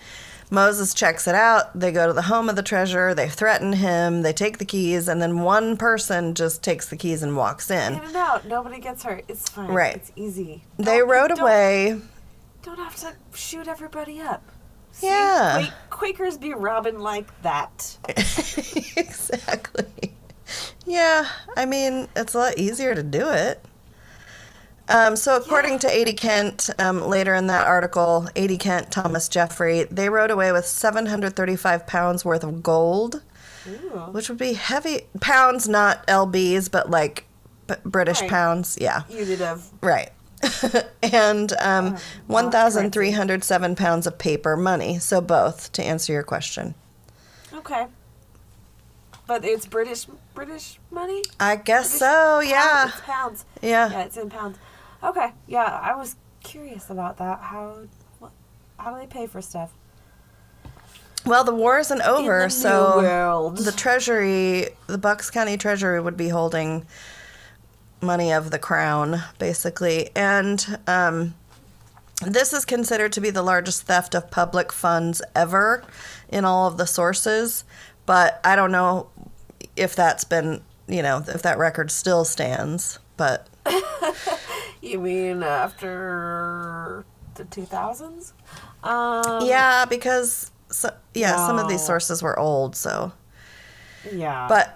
Moses checks it out. They go to the home of the treasurer. They threaten him. They take the keys, and then one person just takes the keys and walks in. In and out. Nobody gets hurt. It's fine. Right. It's easy. They rode away. Don't have to shoot everybody up. See? Yeah. Quakers be robbing like that. Exactly. Yeah. I mean, it's a lot easier to do it. So according to Aidy Kent, later in that article, Aidy Kent, Thomas Jeffrey, they rode away with 735 pounds worth of gold, which would be heavy. Pounds, not LBs, but like British pounds. Yeah. Unit of. Right. And 1,307 pounds of paper money. So both, to answer your question. Okay. But it's British money? I guess British, so, yeah. Pounds, it's pounds. Yeah, it's in pounds. Okay, yeah, I was curious about that. How do they pay for stuff? Well, the war isn't over, so the treasury, the Bucks County Treasury would be holding money of the crown, basically. And this is considered to be the largest theft of public funds ever in all of the sources. But I don't know if that's been, if that record still stands, but. You mean after the 2000s? Yeah, because, some of these sources were old, so. Yeah. But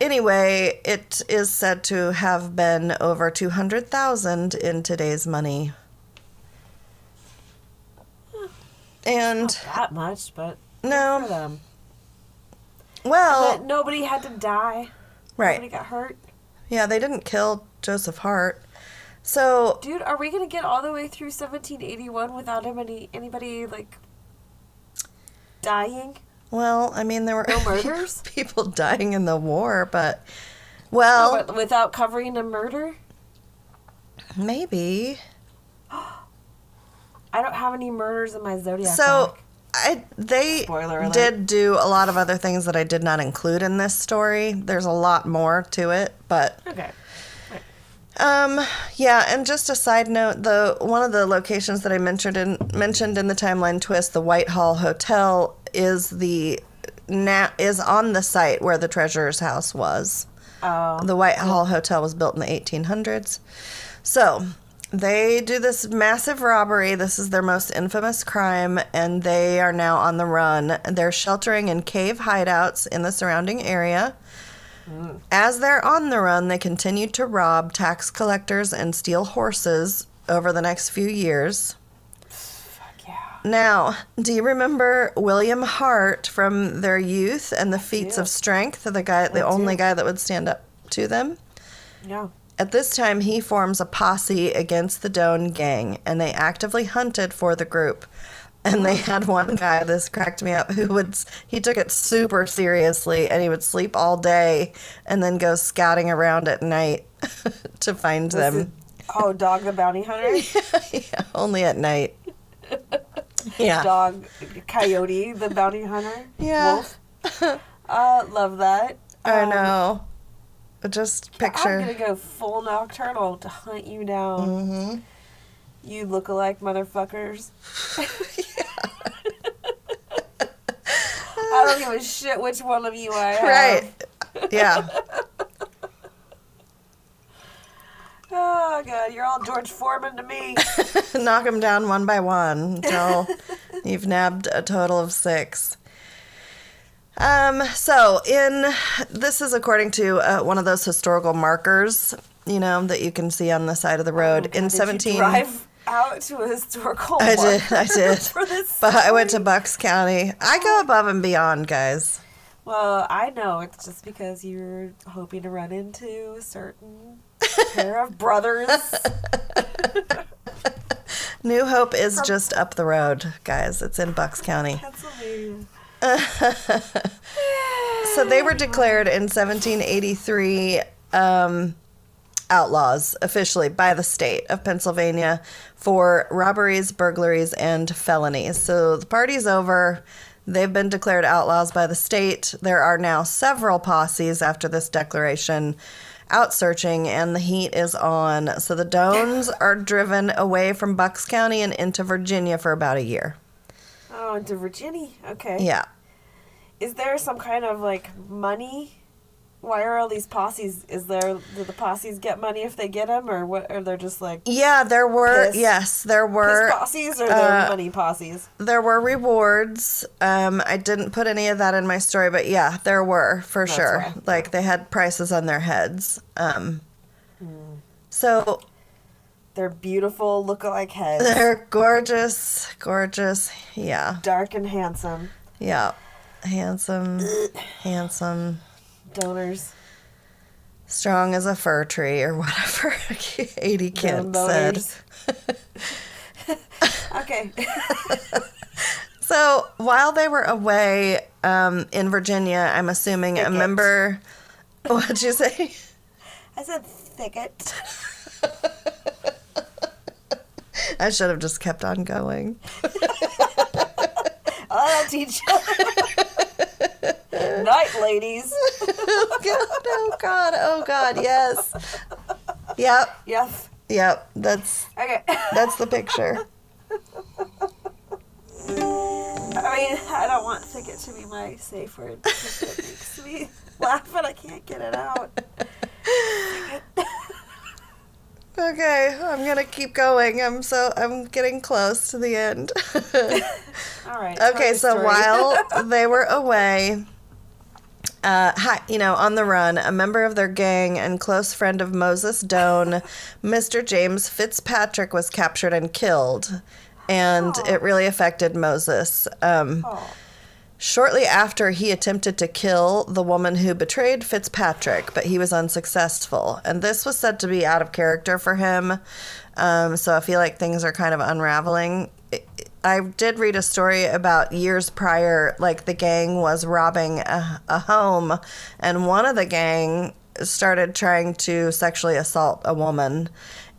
anyway, it is said to have been over 200,000 in today's money. And. Not that much, but. No. For them. Well, but nobody had to die. Right. Nobody got hurt. Yeah, they didn't kill Joseph Hart. So, dude, are we going to get all the way through 1781 without anybody like dying? Well, I mean, there were no murders? People dying in the war, but but without covering a murder? Maybe. I don't have any murders in my Zodiac. So they did do a lot of other things that I did not include in this story. There's a lot more to it, but okay. Yeah, and just a side note, one of the locations that I mentioned in the timeline twist, the Whitehall Hotel, is on the site where the treasurer's house was. Oh. The Whitehall Hotel was built in the 1800s. So they do this massive robbery. This is their most infamous crime, and they are now on the run. They're sheltering in cave hideouts in the surrounding area. Mm. As they're on the run, they continue to rob tax collectors and steal horses over the next few years. Fuck yeah. Now, do you remember William Hart from their youth and the feats of strength, the only guy that would stand up to them? Yeah. At this time, he forms a posse against the Doan Gang, and they actively hunted for the group. And they had one guy, this cracked me up, he took it super seriously, and he would sleep all day and then go scouting around at night to find them. Oh, Dog the Bounty Hunter? Yeah, only at night. Yeah. Dog, Coyote the Bounty Hunter? Yeah. Wolf. Love that. I know. Just picture. I'm going to go full nocturnal to hunt you down. Mm-hmm. You look-alike motherfuckers. Yeah. I don't give a shit which one of you I am. Right. Yeah. Oh, God, you're all George Foreman to me. Knock them down one by one until you've nabbed a total of 6. This is according to one of those historical markers, you know, that you can see on the side of the road. Oh, God, did you drive out to a historical marker? I did. For this but story? I went to Bucks County. I go above and beyond, guys. Well, I know. It's just because you're hoping to run into a certain... pair of brothers. New Hope is just up the road, guys. It's in Bucks County, Pennsylvania. So they were declared in 1783 outlaws officially by the state of Pennsylvania for robberies, burglaries, and felonies. So the party's over. They've been declared outlaws by the state. There are now several posses after this declaration out searching, and the heat is on. So the Doans are driven away from Bucks County and into Virginia for about a year. Oh, into Virginia? Okay. Yeah. Is there some kind of, like, money? Why are all these posses? Do the posses get money if they get them, or what? Or they're just like... Yeah, there were... Pissed? Yes, there were... Piss posses or there were money posses? There were rewards. I didn't put any of that in my story, but yeah, there were, for That's sure. Right. Like, they had prices on their heads. So... They're beautiful, look-alike heads. They're gorgeous, gorgeous, yeah. Dark and handsome. Yeah. Handsome, handsome... Donors. Strong as a fir tree or whatever. 80 Kent said. Okay. So while they were away in Virginia, I'm assuming thicket. A member... What'd you say? I said thicket. I should have just kept on going. I'll teach you. Night, ladies. Oh, God, oh, God, oh, God, yes. Yep. Yes. Yep, that's... Okay. That's the picture. I mean, I don't want thicket to be my safe word because it makes me laugh and I can't get it out. Okay, I'm going to keep going. I'm getting close to the end. All right. Okay, so while they were away... on the run, a member of their gang and close friend of Moses Doan, Mr. James Fitzpatrick, was captured and killed, and it really affected Moses. Shortly after, he attempted to kill the woman who betrayed Fitzpatrick, but he was unsuccessful, and this was said to be out of character for him, so I feel like things are kind of unraveling. I did read a story about years prior, like the gang was robbing a home, and one of the gang started trying to sexually assault a woman,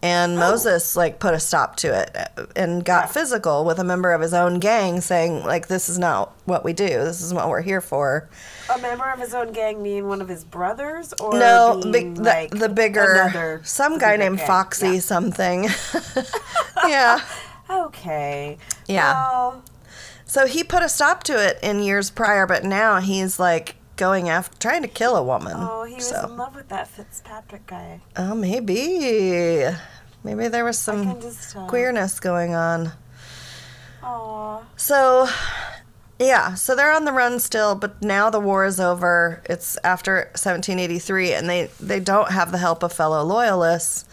and Moses put a stop to it and got physical with a member of his own gang, saying this is not what we do. This is what we're here for. A member of his own gang being one of his brothers, or no, the bigger some guy named gang. Foxy something. Yeah. Okay. Yeah. Well, so he put a stop to it in years prior, but now he's going after trying to kill a woman. Oh, he was in love with that Fitzpatrick guy. Oh, maybe. Maybe there was some queerness going on. Aw. So, yeah. So they're on the run still, but now the war is over. It's after 1783, and they don't have the help of fellow loyalists.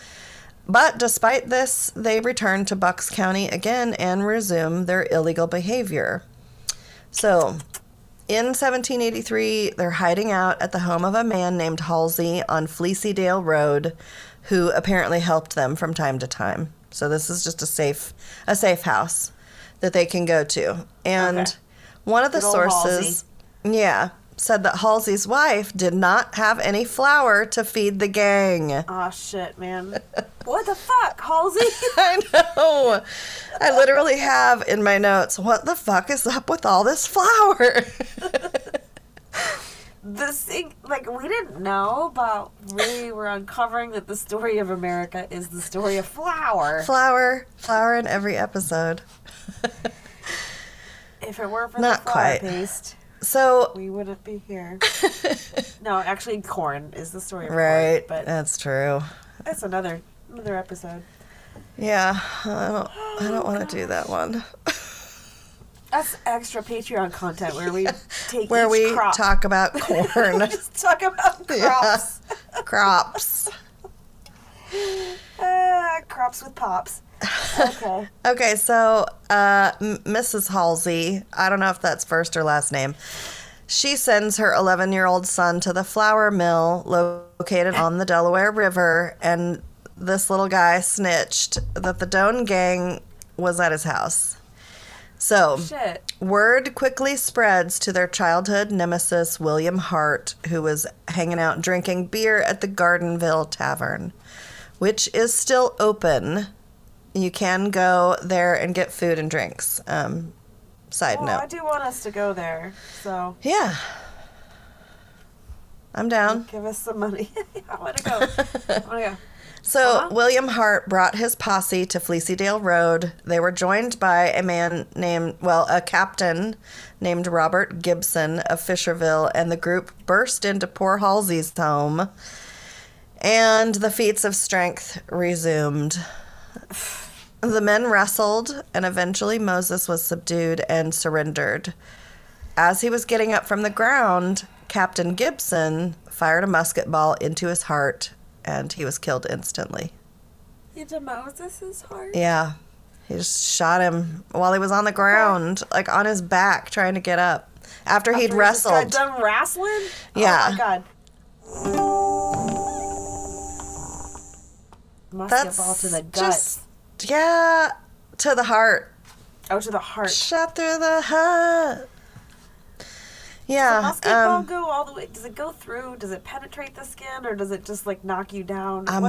But despite this, they return to Bucks County again and resume their illegal behavior. So, in 1783, they're hiding out at the home of a man named Halsey on Fleecidale Road, who apparently helped them from time to time. So this is just a safe house that they can go to. And one of the sources... Halsey. Yeah. said that Halsey's wife did not have any flour to feed the gang. Aw, shit, man. What the fuck, Halsey? I know. I literally have in my notes, what the fuck is up with all this flour? This thing, like, we didn't know, but we were uncovering that the story of America is the story of flour. Flour in every episode. If it were for not the flour quite. Paste, so we wouldn't be here. No, actually, corn is the story of right, corn, but that's true. That's another episode. Yeah, I don't want to do that one. That's extra Patreon content where we take where we crop. Talk about corn. We just talk about crops. Yeah. Crops. Crops with pops. Okay. Okay, so Mrs. Halsey, I don't know if that's first or last name, she sends her 11-year-old son to the flour mill located on the Delaware River, and this little guy snitched that the Doan gang was at his house. So, shit. Word quickly spreads to their childhood nemesis, William Hart, who was hanging out drinking beer at the Gardenville Tavern, which is still open. You can go there and get food and drinks. Side note. I do want us to go there, so. Yeah. I'm down. Give us some money. I want to go. So William Hart brought his posse to Fleecidale Road. They were joined by a captain named Robert Gibson of Fisherville, and the group burst into poor Halsey's home, and the feats of strength resumed. The men wrestled, and eventually Moses was subdued and surrendered. As he was getting up from the ground, Captain Gibson fired a musket ball into his heart, and he was killed instantly. Into Moses' heart? Yeah. He just shot him while he was on the ground, like on his back, trying to get up. After he'd wrestled. After he just got done wrestling? Yeah. Oh, my God. Musket ball to the guts. Yeah, to the heart. Oh, to the heart. Shot through the heart. Yeah. Does a musket ball go all the way? Does it go through? Does it penetrate the skin, or does it just like knock you down? How big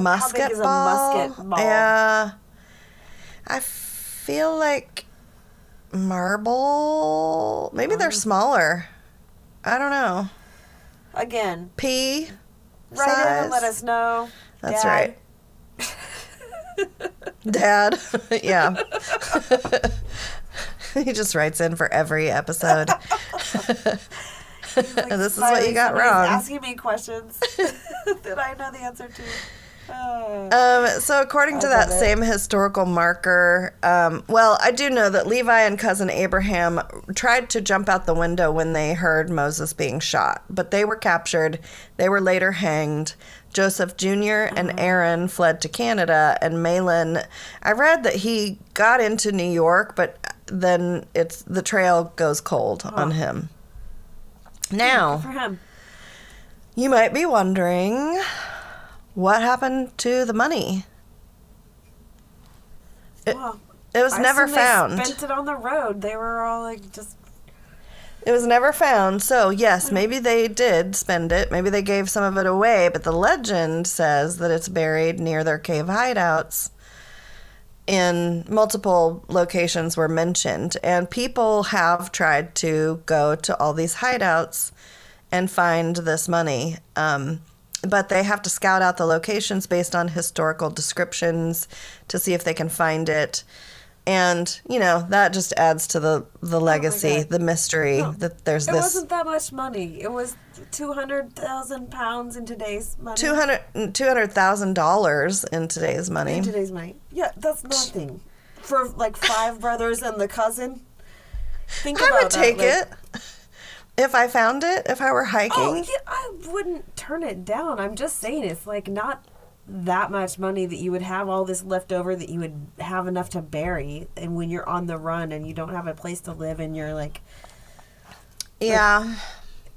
is a musket ball? Yeah. I feel like marble. Maybe they're smaller. I don't know. Again, pea. Write in and let us know. That's Dad. Right. Dad. Yeah. He just writes in for every episode. Like, this is what you got wrong. Asking me questions that I know the answer to. So according to that same historical marker, I do know that Levi and cousin Abraham tried to jump out the window when they heard Moses being shot, but they were captured. They were later hanged. Joseph Jr. and Aaron fled to Canada, and Malin, I read that he got into New York, but then the trail goes cold on him. Now, good for him. You might be wondering, what happened to the money? It was never found. They spent it on the road. They were all like just... It was never found, so yes, maybe they did spend it. Maybe they gave some of it away, but the legend says that it's buried near their cave hideouts in multiple locations were mentioned. And people have tried to go to all these hideouts and find this money. But they have to scout out the locations based on historical descriptions to see if they can find it. And, you know, that just adds to the legacy, the mystery that there's this. It wasn't that much money. It was 200,000 pounds in today's money. $200,000 in today's money. Yeah, that's nothing. For, like, 5 brothers and the cousin. Think about that. I would take it. If I found it, if I were hiking. Oh, yeah, I wouldn't turn it down. I'm just saying it's, like, not... that much money that you would have all this left over that you would have enough to bury, and when you're on the run and you don't have a place to live and you're like... Yeah.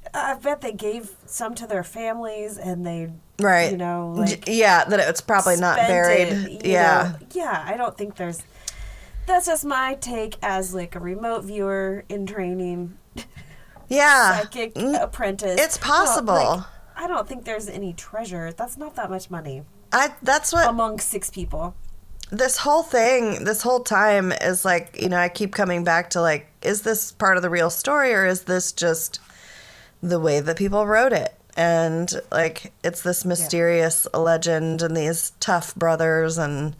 Like, I bet they gave some to their families and they... Right. You know, like... Yeah, that it's probably not buried. You know? Yeah, I don't think there's... That's just my take as, like, a remote viewer in training. yeah, psychic apprentice. It's possible. Well, like, I don't think there's any treasure. That's not that much money. That's what among six people. This whole thing, this whole time is like, you know, I keep coming back to like, is this part of the real story or is this just the way that people wrote it? And like, it's this mysterious legend and these tough brothers and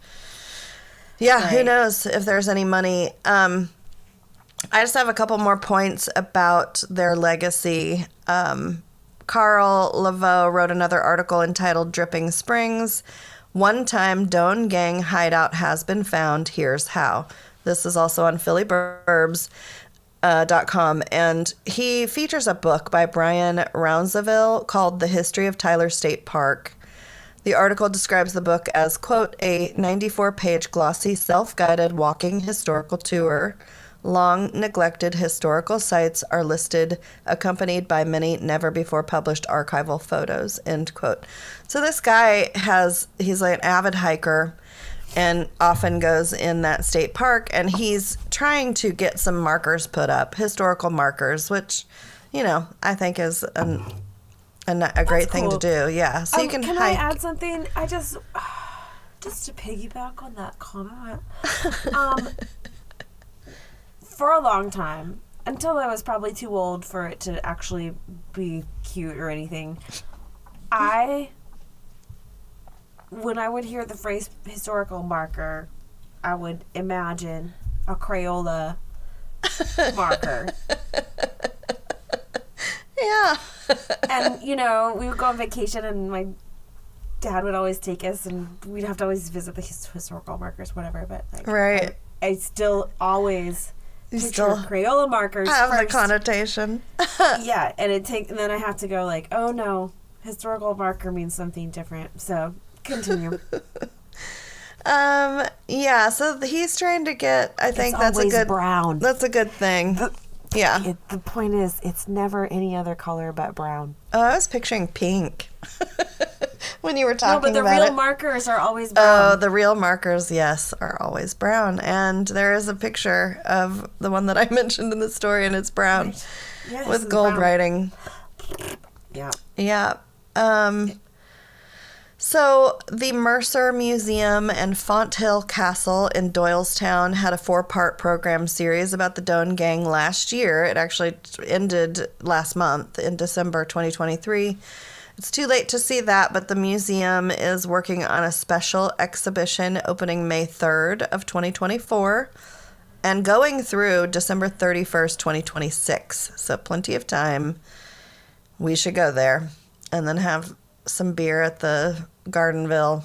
who knows if there's any money. I just have a couple more points about their legacy. Carl Laveau wrote another article entitled Dripping Springs. One time Doan Gang hideout has been found. Here's how. This is also on phillyburbs.com. And he features a book by Brian Rounseville called The History of Tyler State Park. The article describes the book as, quote, a 94-page glossy self-guided walking historical tour. Long neglected historical sites are listed, accompanied by many never before published archival photos, end quote. So this guy he's like an avid hiker and often goes in that state park, and he's trying to get some markers put up, historical markers, which, you know, I think is a great thing to do. Yeah. So you can hike. Can I add something? I just to piggyback on that comment. For a long time, until I was probably too old for it to actually be cute or anything, when I would hear the phrase historical marker, I would imagine a Crayola marker. Yeah. And, you know, we would go on vacation and my dad would always take us and we'd have to always visit the historical markers, whatever. But like, right. I still always... You still Crayola markers have first. The connotation. Yeah, and then I have to go like, oh no, historical marker means something different. So continue. Yeah. So he's trying to get. I think that's a good brown. That's a good thing. Yeah. The point is, it's never any other color but brown. Oh, I was picturing pink when you were talking about it. No, but the real markers are always brown. Oh, the real markers, yes, are always brown. And there is a picture of the one that I mentioned in the story, and it's brown with gold writing. Yeah. Yeah. So the Mercer Museum and Font Hill Castle in Doylestown had a 4-part program series about the Doan Gang last year. It actually ended last month in December 2023. It's too late to see that, but the museum is working on a special exhibition opening May 3rd of 2024 and going through December 31st, 2026. So plenty of time. We should go there and then have some beer at the Gardenville.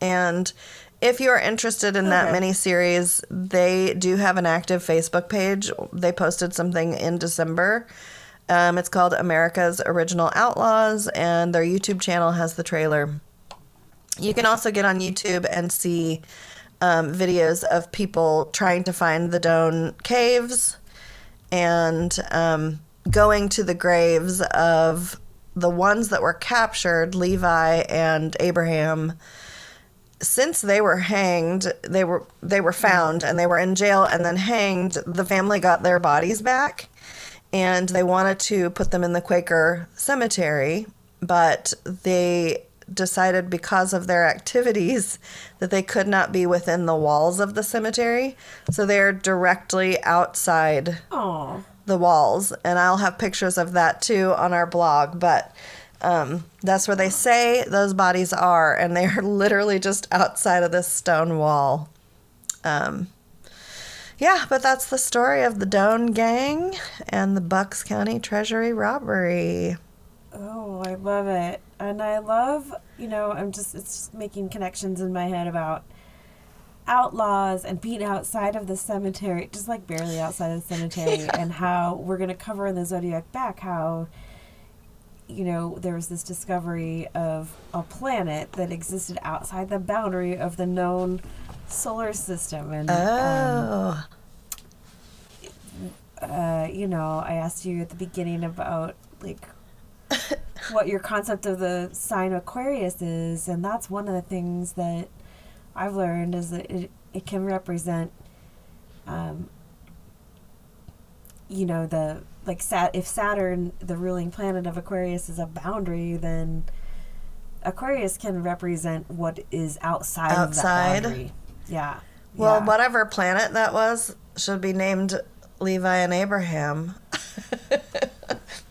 And if you are interested in that mini series, they do have an active Facebook page. They posted something in December. It's called America's Original Outlaws, and their YouTube channel has the trailer. You can also get on YouTube and see videos of people trying to find the Doan caves and going to the graves of the ones that were captured, Levi and Abraham. Since they were hanged, they were found and they were in jail and then hanged. The family got their bodies back and they wanted to put them in the Quaker cemetery, but they decided because of their activities that they could not be within the walls of the cemetery. So they're directly outside. Aww. The walls, and I'll have pictures of that too on our blog, but that's where they say those bodies are, and they are literally just outside of this stone wall. Yeah, but that's the story of the Doan Gang and the Bucks County Treasury robbery. Oh, I love it. And I love, you know, it's just making connections in my head about outlaws and being outside of the cemetery, just like barely outside of the cemetery, and how we're going to cover in the Zodiac back how, you know, there was this discovery of a planet that existed outside the boundary of the known solar system. And, you know, I asked you at the beginning about, like, what your concept of the sign Aquarius is, and that's one of the things that I've learned is that it can represent you know, the like if Saturn, the ruling planet of Aquarius, is a boundary, then Aquarius can represent what is outside of that boundary. Yeah. Well, yeah. Whatever planet that was should be named Levi and Abraham,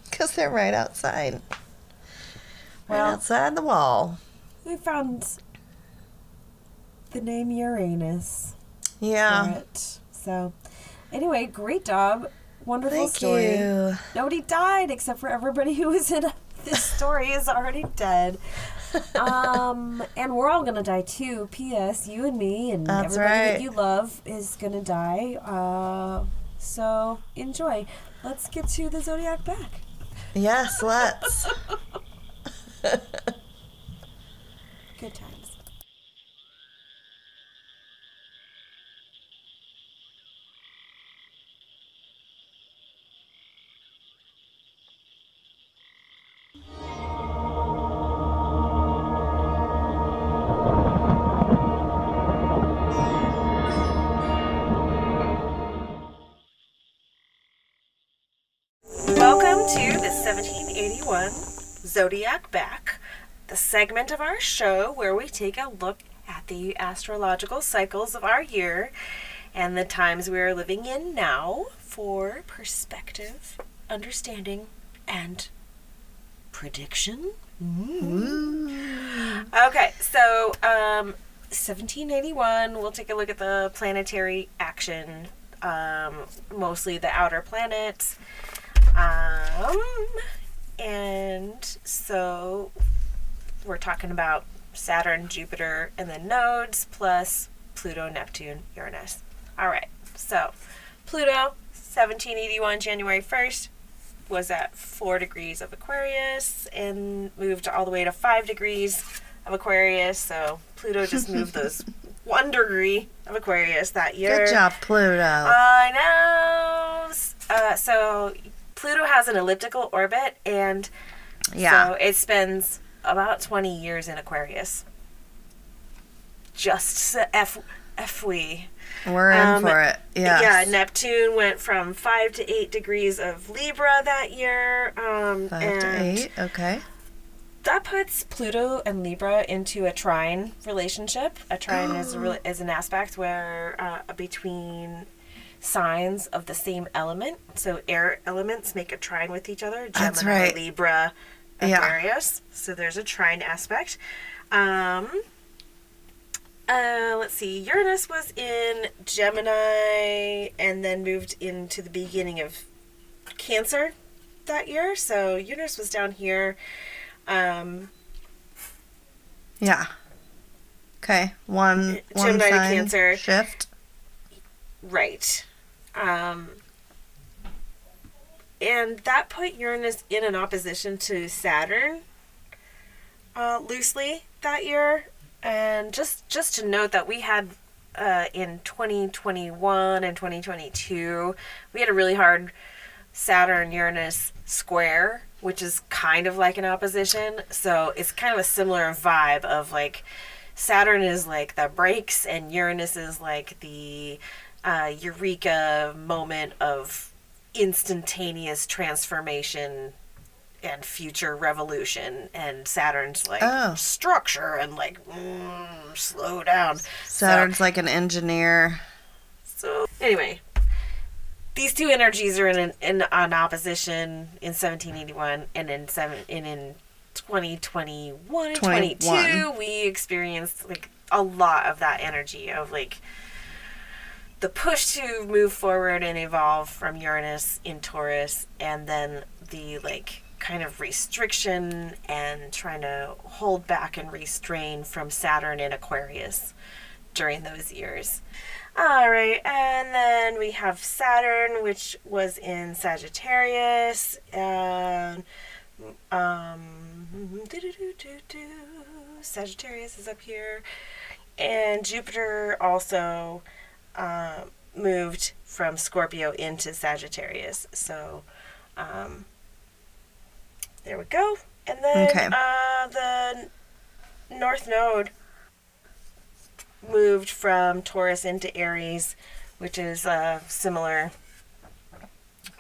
because they're right outside. Well, right outside the wall. We found the name Uranus. Yeah. For it. So, anyway, great job. Wonderful story. Thank you. Nobody died except for everybody who was in this story is already dead. And we're all going to die, too. P.S. You and me and that's everybody right. that you love is going to die. So, enjoy. Let's get to the Zodiac back. Yes, let's. Good times. Welcome to the 1781 Zodiac Back, the segment of our show where we take a look at the astrological cycles of our year and the times we are living in now for perspective, understanding, and prediction. Mm-hmm. Okay, so 1781, we'll take a look at the planetary action, mostly the outer planets. And so we're talking about Saturn, Jupiter, and the nodes, plus Pluto, Neptune, Uranus. All right. So Pluto, 1781, January 1st, was at 4 degrees of Aquarius and moved all the way to 5 degrees of Aquarius. So Pluto just moved those 1 degree of Aquarius that year. Good job, Pluto. I know. So Pluto has an elliptical orbit, and yeah. So it spends about 20 years in Aquarius. Just we. We're in for it. Yeah, Neptune went from 5 to 8 degrees of Libra that year. 5 to 8, okay. That puts Pluto and Libra into a trine relationship. A trine is an aspect where between signs of the same element. So air elements make a trine with each other. Gemini, that's right. Libra, Aquarius. Yeah. So there's a trine aspect. Let's see. Uranus was in Gemini and then moved into the beginning of Cancer that year. So Uranus was down here. Yeah. Okay. One Gemini sign to Cancer shift. Right. And that put Uranus in an opposition to Saturn loosely that year. And just to note that we had in 2021 and 2022, we had a really hard Saturn-Uranus square, which is kind of like an opposition. So it's kind of a similar vibe of like Saturn is like the brakes and Uranus is like the eureka moment of instantaneous transformation and future revolution, and Saturn's like structure and like slow down. Saturn's like an engineer. So anyway, these two energies are in opposition in 1781 and in 2021 and 22 we experienced like a lot of that energy of like the push to move forward and evolve from Uranus in Taurus, and then the like kind of restriction and trying to hold back and restrain from Saturn in Aquarius during those years. All right, and then we have Saturn, which was in Sagittarius, and Sagittarius is up here, and Jupiter also moved from Scorpio into Sagittarius. So there we go. And then the North Node moved from Taurus into Aries, which is a similar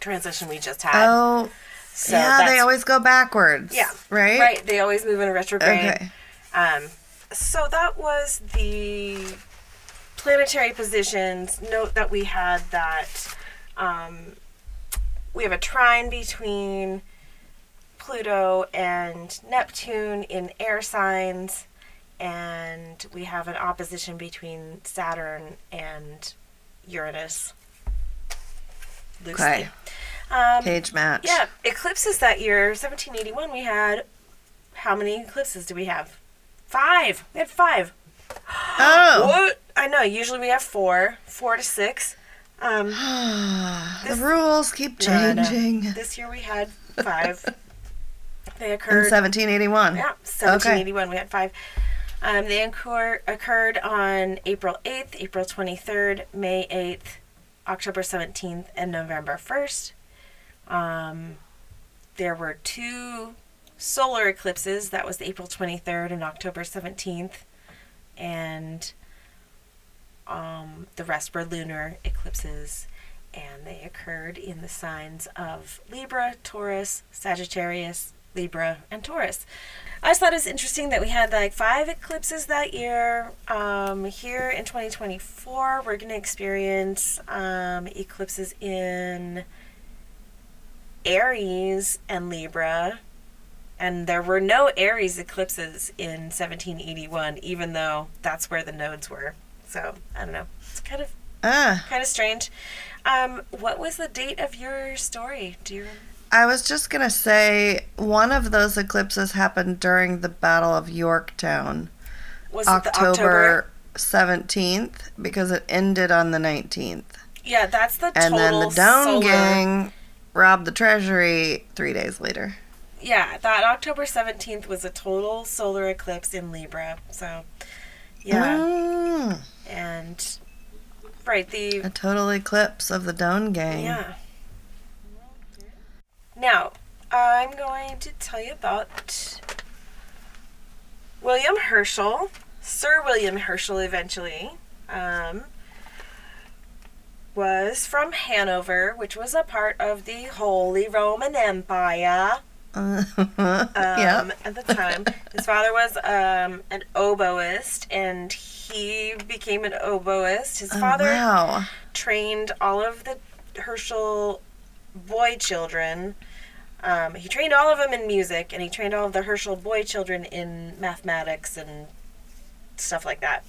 transition we just had. Oh, so yeah, they always go backwards. Yeah. Right? Right. They always move in a retrograde. Okay. So that was the planetary positions. Note that we had that we have a trine between Pluto and Neptune in air signs, and we have an opposition between Saturn and Uranus. Loosely. Okay. Page match. Yeah. Eclipses that year, 1781, we had, how many eclipses do we have? 5. We had 5. Oh. What? I know. Usually we have 4. 4 to 6. The rules keep changing. No, no. This year we had 5. They occurred in 1781. Yeah, 1781. Okay. We had 5. They occurred on April 8th, April 23rd, May 8th, October 17th, and November 1st. There were 2 solar eclipses. That was April 23rd and October 17th. And the rest were lunar eclipses. And they occurred in the signs of Libra, Taurus, Sagittarius, Libra, and Taurus. I just thought it was interesting that we had like 5 eclipses that year. Here in 2024, we're going to experience eclipses in Aries and Libra. And there were no Aries eclipses in 1781, even though that's where the nodes were. So, I don't know. It's kind of strange. What was the date of your story? Do you remember? I was just going to say one of those eclipses happened during the Battle of Yorktown. Was it October 17th? Because it ended on the 19th. Yeah, that's the total. And then the Doan Gang robbed the treasury 3 days later. Yeah, that October 17th was a total solar eclipse in Libra. So, yeah. Mm. And, right, a total eclipse of the Doan Gang. Yeah. Now, I'm going to tell you about William Herschel, Sir William Herschel eventually, was from Hanover, which was a part of the Holy Roman Empire at the time. His father was an oboist, and he became an oboist. His father trained all of the Herschel boy children. He trained all of them in music, and he trained all of the Herschel boy children in mathematics and stuff like that.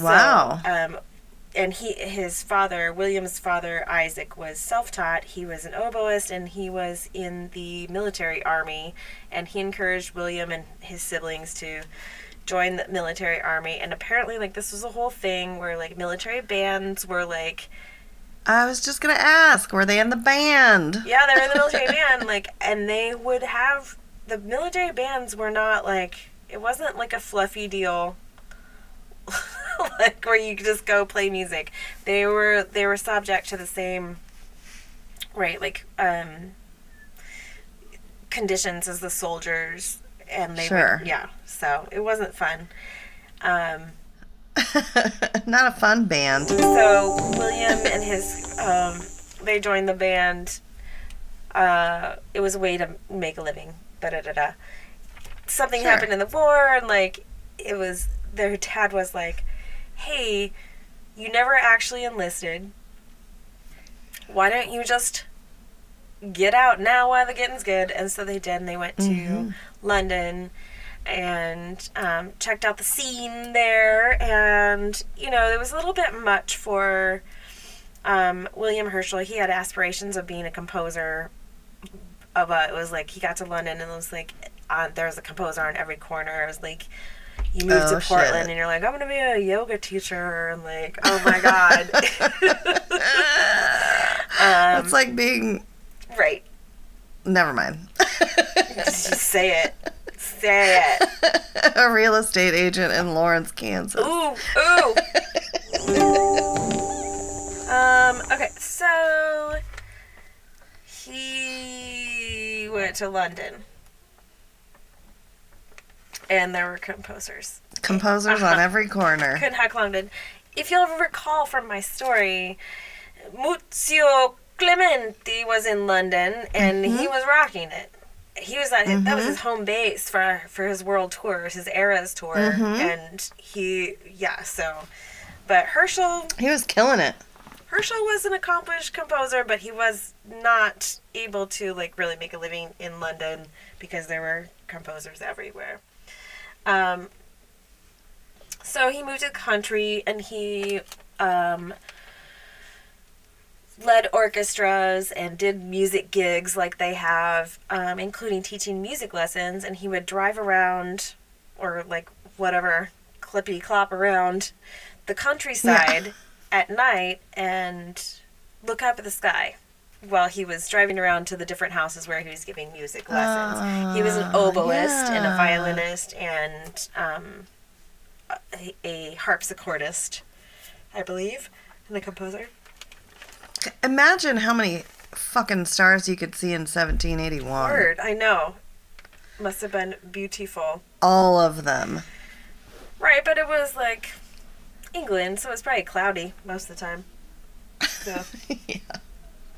Wow. So, and his father, William's father, Isaac, was self-taught. He was an oboist, and he was in the military army, and he encouraged William and his siblings to join the military army. And apparently, like, this was a whole thing where, like, military bands were, like... I was just going to ask, were they in the band? Yeah, they were in the military band, like, and they would have, the military bands were not, like, it wasn't, like, a fluffy deal, like, where you could just go play music. They were subject to the same, right, like, conditions as the soldiers, and they were, yeah, so it wasn't fun. Not a fun band. So William and his they joined the band. It was a way to make a living. Something happened in the war, and like it was their dad was like, "Hey, you never actually enlisted. Why don't you just get out now while the getting's good?" And so they did, and they went to London and checked out the scene there, and you know it was a little bit much for William Herschel. He had aspirations of being a composer. It was like he got to London and it was like there was a composer on every corner. It was like you moved to Portland and you're like, I'm gonna be a yoga teacher, and like, oh my god. It's like being right. Never mind. Just say it. Say it. A real estate agent in Lawrence, Kansas. Ooh, ooh. Okay, so he went to London, and there were composers. Composers on every corner. Couldn't hack London. If you'll recall from my story, Muzio Clementi was in London, and he was rocking it. He was at his, that was his home base for his world tours, his Eras tour, and he, but Herschel... He was killing it. Herschel was an accomplished composer, but he was not able to, like, really make a living in London because there were composers everywhere. So he moved to the country, and he led orchestras and did music gigs like they have, including teaching music lessons, and he would drive around or, like, whatever, clippy-clop around the countryside at night and look up at the sky while he was driving around to the different houses where he was giving music lessons. He was an oboist and a violinist and a harpsichordist, I believe, and a composer. Imagine how many fucking stars you could see in 1781. Word, I know. Must have been beautiful. All of them. Right, but it was like England, so it was probably cloudy most of the time. So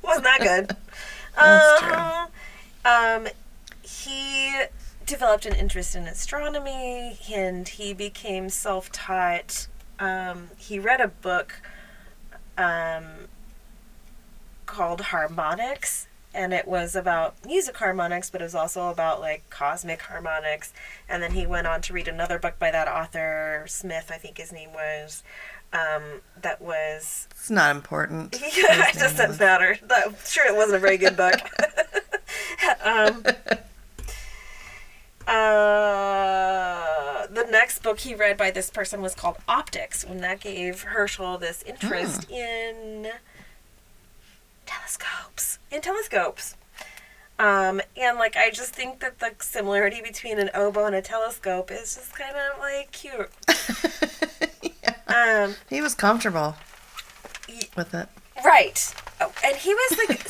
wasn't that good. That's true. He developed an interest in astronomy, and he became self-taught. He read a book called Harmonics, and it was about music harmonics, but it was also about, like, cosmic harmonics. And then he went on to read another book by that author, Smith, I think his name was, that was... It's not important. Yeah, it doesn't matter. I'm sure it wasn't a very good book. The next book he read by this person was called Optics, and that gave Herschel this interest in... telescopes. And, like, I just think that the similarity between an oboe and a telescope is just kind of, like, cute. He was comfortable with it. Right. Oh, and he was, like,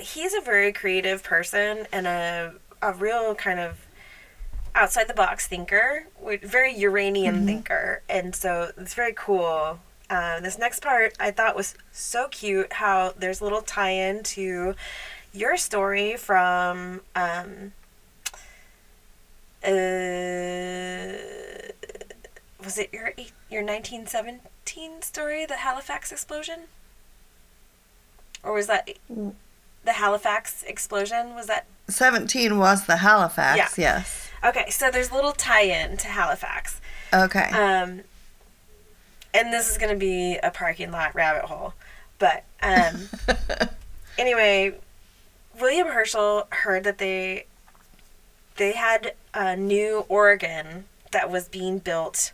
he's a very creative person and a real kind of outside-the-box thinker, very Uranian thinker. And so it's very cool. This next part I thought was so cute, how there's a little tie-in to your story from was it your 1917 story, the Halifax explosion? Or was that the Halifax explosion? Was that 17 was the Halifax? Yeah. Yes. Okay, so there's a little tie-in to Halifax. Okay. And this is going to be a parking lot rabbit hole. But anyway, William Herschel heard that they had a new organ that was being built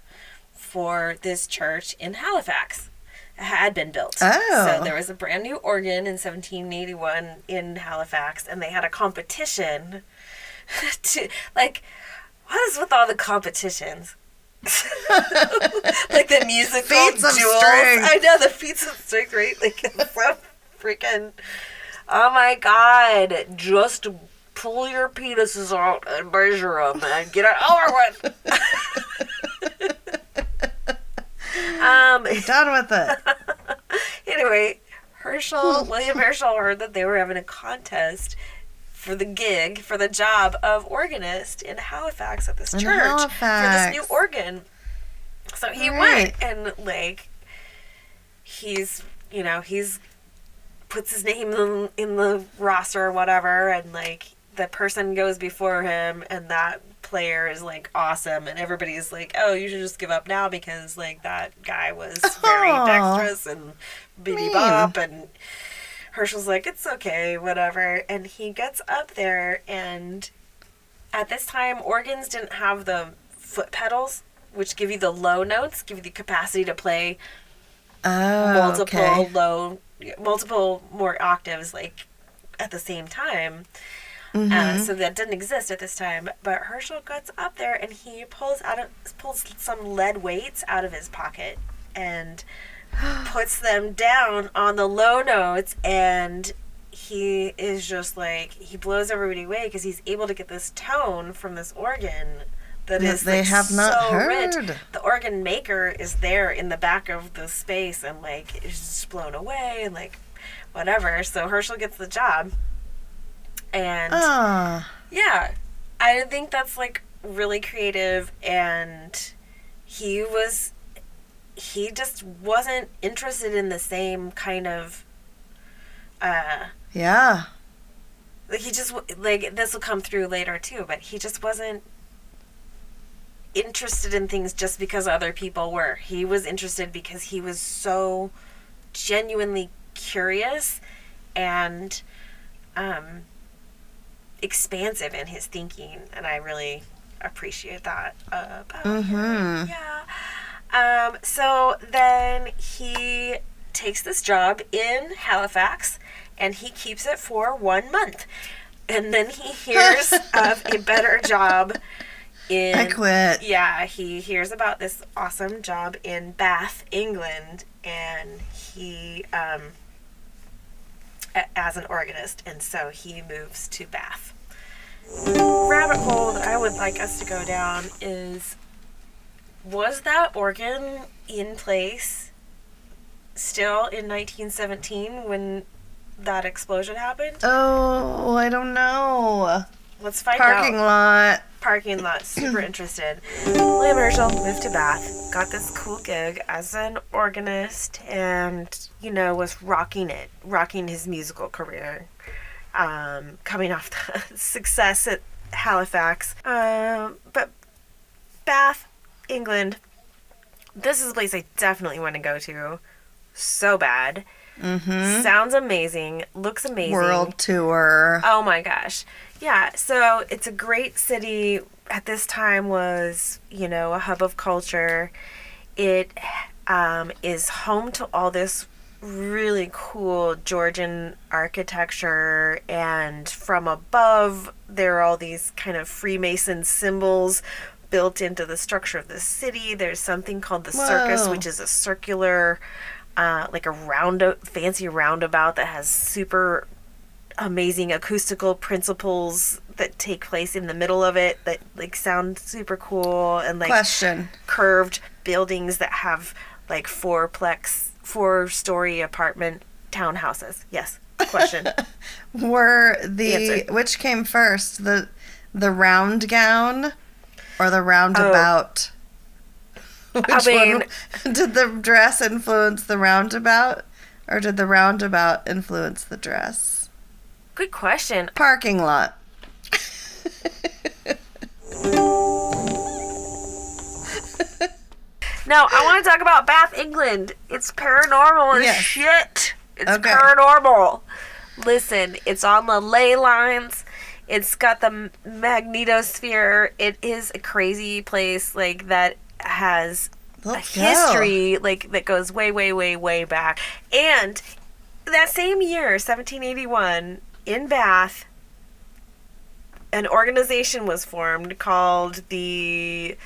for this church in Halifax. It had been built. Oh. So there was a brand new organ in 1781 in Halifax, and they had a competition to, like, what is with all the competitions? Like the musical feats of duels. Strength. I know, the feats of strength, right? Like, it's so freaking, oh my God, just pull your penises out and measure them and get it over with. Done with it. Anyway, William Herschel heard that they were having a contest for the job of organist in Halifax at this church for this new organ. So he went, and, like, he's puts his name in the roster or whatever, and, like, the person goes before him, and that player is, like, awesome, and everybody's like, oh, you should just give up now because, like, that guy was very dexterous and biddy-bop, and... Herschel's like, it's okay, whatever. And he gets up there, and at this time, organs didn't have the foot pedals, which give you the low notes, give you the capacity to play multiple more octaves, like, at the same time. So that didn't exist at this time. But Herschel gets up there, and he pulls some lead weights out of his pocket, and puts them down on the low notes, and he is just like, he blows everybody away because he's able to get this tone from this organ that is, like, so rich. The organ maker is there in the back of the space, and, like, is just blown away, and, like, whatever. So Herschel gets the job. And yeah, I think that's like really creative, and he just wasn't interested in the same kind of yeah, like he just like, this will come through later too, but he just wasn't interested in things just because other people were. He was interested because he was so genuinely curious and expansive in his thinking, and I really appreciate that about him. Yeah. So then he takes this job in Halifax, and he keeps it for 1 month, and then he hears of a better job in... I quit. Yeah, he hears about this awesome job in Bath, England, and he... as an organist, and so he moves to Bath. The rabbit hole that I would like us to go down is, was that organ in place still in 1917 when that explosion happened? Oh, I don't know. Let's find out. Parking lot. Super interested. William Herschel moved to Bath, got this cool gig as an organist, and, you know, was rocking his musical career, coming off the success at Halifax. But Bath, England, this is a place I definitely want to go to so bad. Mm-hmm. Sounds amazing, looks amazing. World tour. Oh my gosh. Yeah, so it's a great city. At this time was, you know, a hub of culture. It is home to all this really cool Georgian architecture, and from above there are all these kind of Freemason symbols built into the structure of the city. There's something called the circus, which is a circular, like a fancy roundabout that has super amazing acoustical principles that take place in the middle of it that like sound super cool, and like curved buildings that have like four-story apartment townhouses. Yes. Question. Were the answer. Which came first, the round gown or the roundabout? Which one, did the dress influence the roundabout, or did the roundabout influence the dress? Good question. Parking lot. Now, I want to talk about Bath, England. It's paranormal as shit. It's paranormal. Listen, it's on the ley lines. It's got the magnetosphere. It is a crazy place, like, that has a history, like, that goes way, way, way, way back. And that same year, 1781... in Bath, an organization was formed called the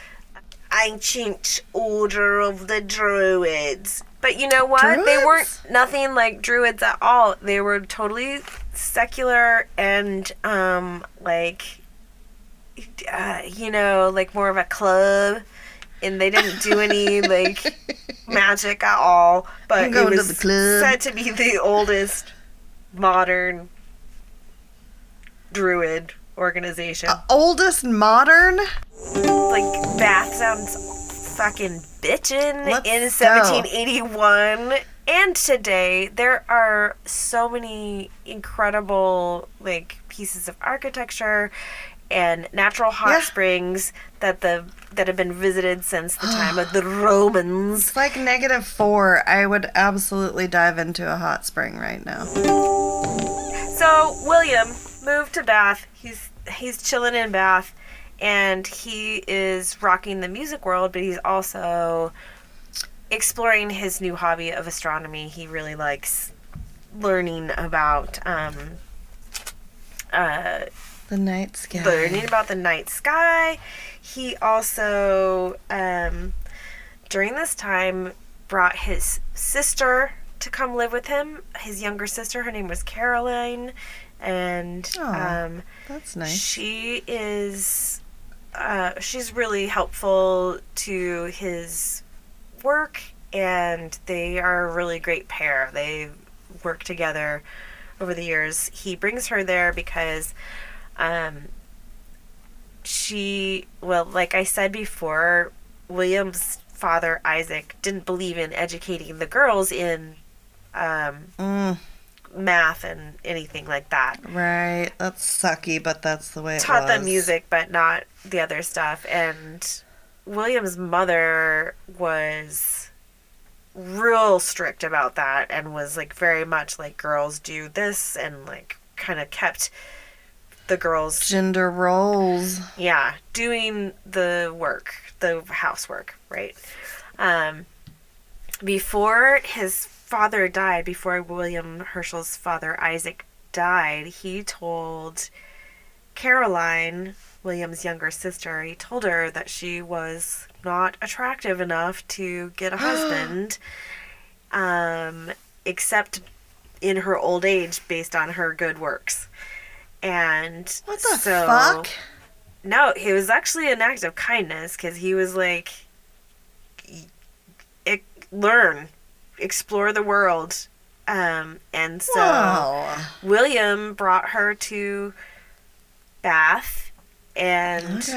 Ancient Order of the Druids. But you know what? Druids? They weren't nothing like Druids at all. They were totally secular and, you know, like more of a club. And they didn't do any, like, magic at all. But it was said to be the oldest modern Druid organization. Oldest modern? Like, Bath sounds fucking bitchin'. In 1781. And today, there are so many incredible, like, pieces of architecture and natural hot springs that have been visited since the time of the Romans. It's like -4. I would absolutely dive into a hot spring right now. So, William moved to Bath. He's chilling in Bath, and he is rocking the music world, but he's also exploring his new hobby of astronomy. He really likes learning about the night sky. Learning about the night sky. He also during this time brought his sister to come live with him. His younger sister, her name was Caroline. And that's nice. She is she's really helpful to his work, and they are a really great pair. They work together over the years. He brings her there because she, well, like I said before, William's father, Isaac, didn't believe in educating the girls in math and anything like that. Right. That's sucky, but that's the way it was. Taught them music, but not the other stuff. And William's mother was real strict about that and was, like, very much, like, girls do this and, like, kind of kept the girls... Gender roles. Yeah. Doing the work, the housework, right? Before his father died, before William Herschel's father, Isaac, died, he told Caroline, William's younger sister, he told her that she was not attractive enough to get a husband, except in her old age based on her good works. And what the fuck? No, it was actually an act of kindness because he was like, learn, explore the world. And so William brought her to Bath and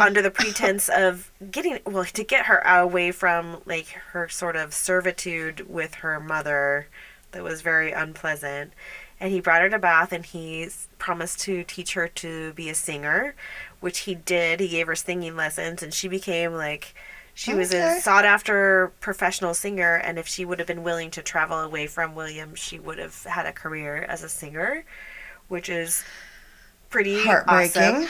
under the pretense of getting, well, to get her away from like her sort of servitude with her mother that was very unpleasant. And he brought her to Bath and he promised to teach her to be a singer, which he did. He gave her singing lessons and she became like, she was a sought-after professional singer, and if she would have been willing to travel away from William, she would have had a career as a singer, which is pretty awesome.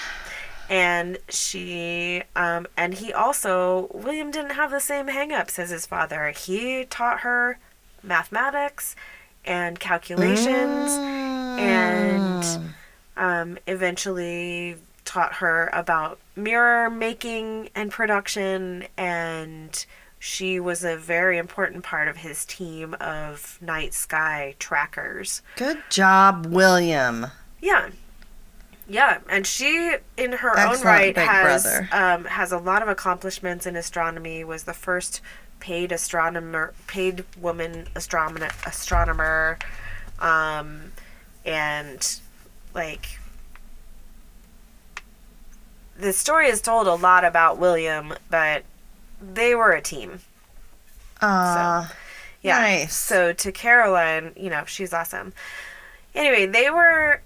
And she, and he also, William didn't have the same hang-ups as his father. He taught her mathematics and calculations and eventually taught her about mirror making and production, and she was a very important part of his team of night sky trackers. Good job, William. Yeah. Yeah, and she, in her own right, has a lot of accomplishments in astronomy, was the first paid woman astronomer, and, like... The story is told a lot about William, but they were a team. So, yeah. Nice. So to Caroline, you know, she's awesome. Anyway, they were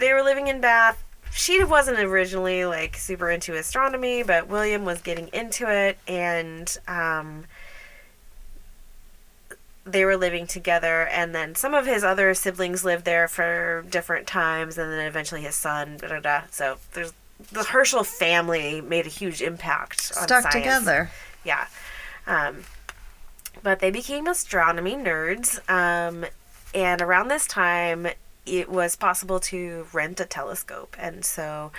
living in Bath. She wasn't originally like super into astronomy, but William was getting into it, and they were living together, and then some of his other siblings lived there for different times, and then eventually his son. So there's. The Herschel family made a huge impact on science. Stuck together. Yeah. But they became astronomy nerds. And around this time, it was possible to rent a telescope. And so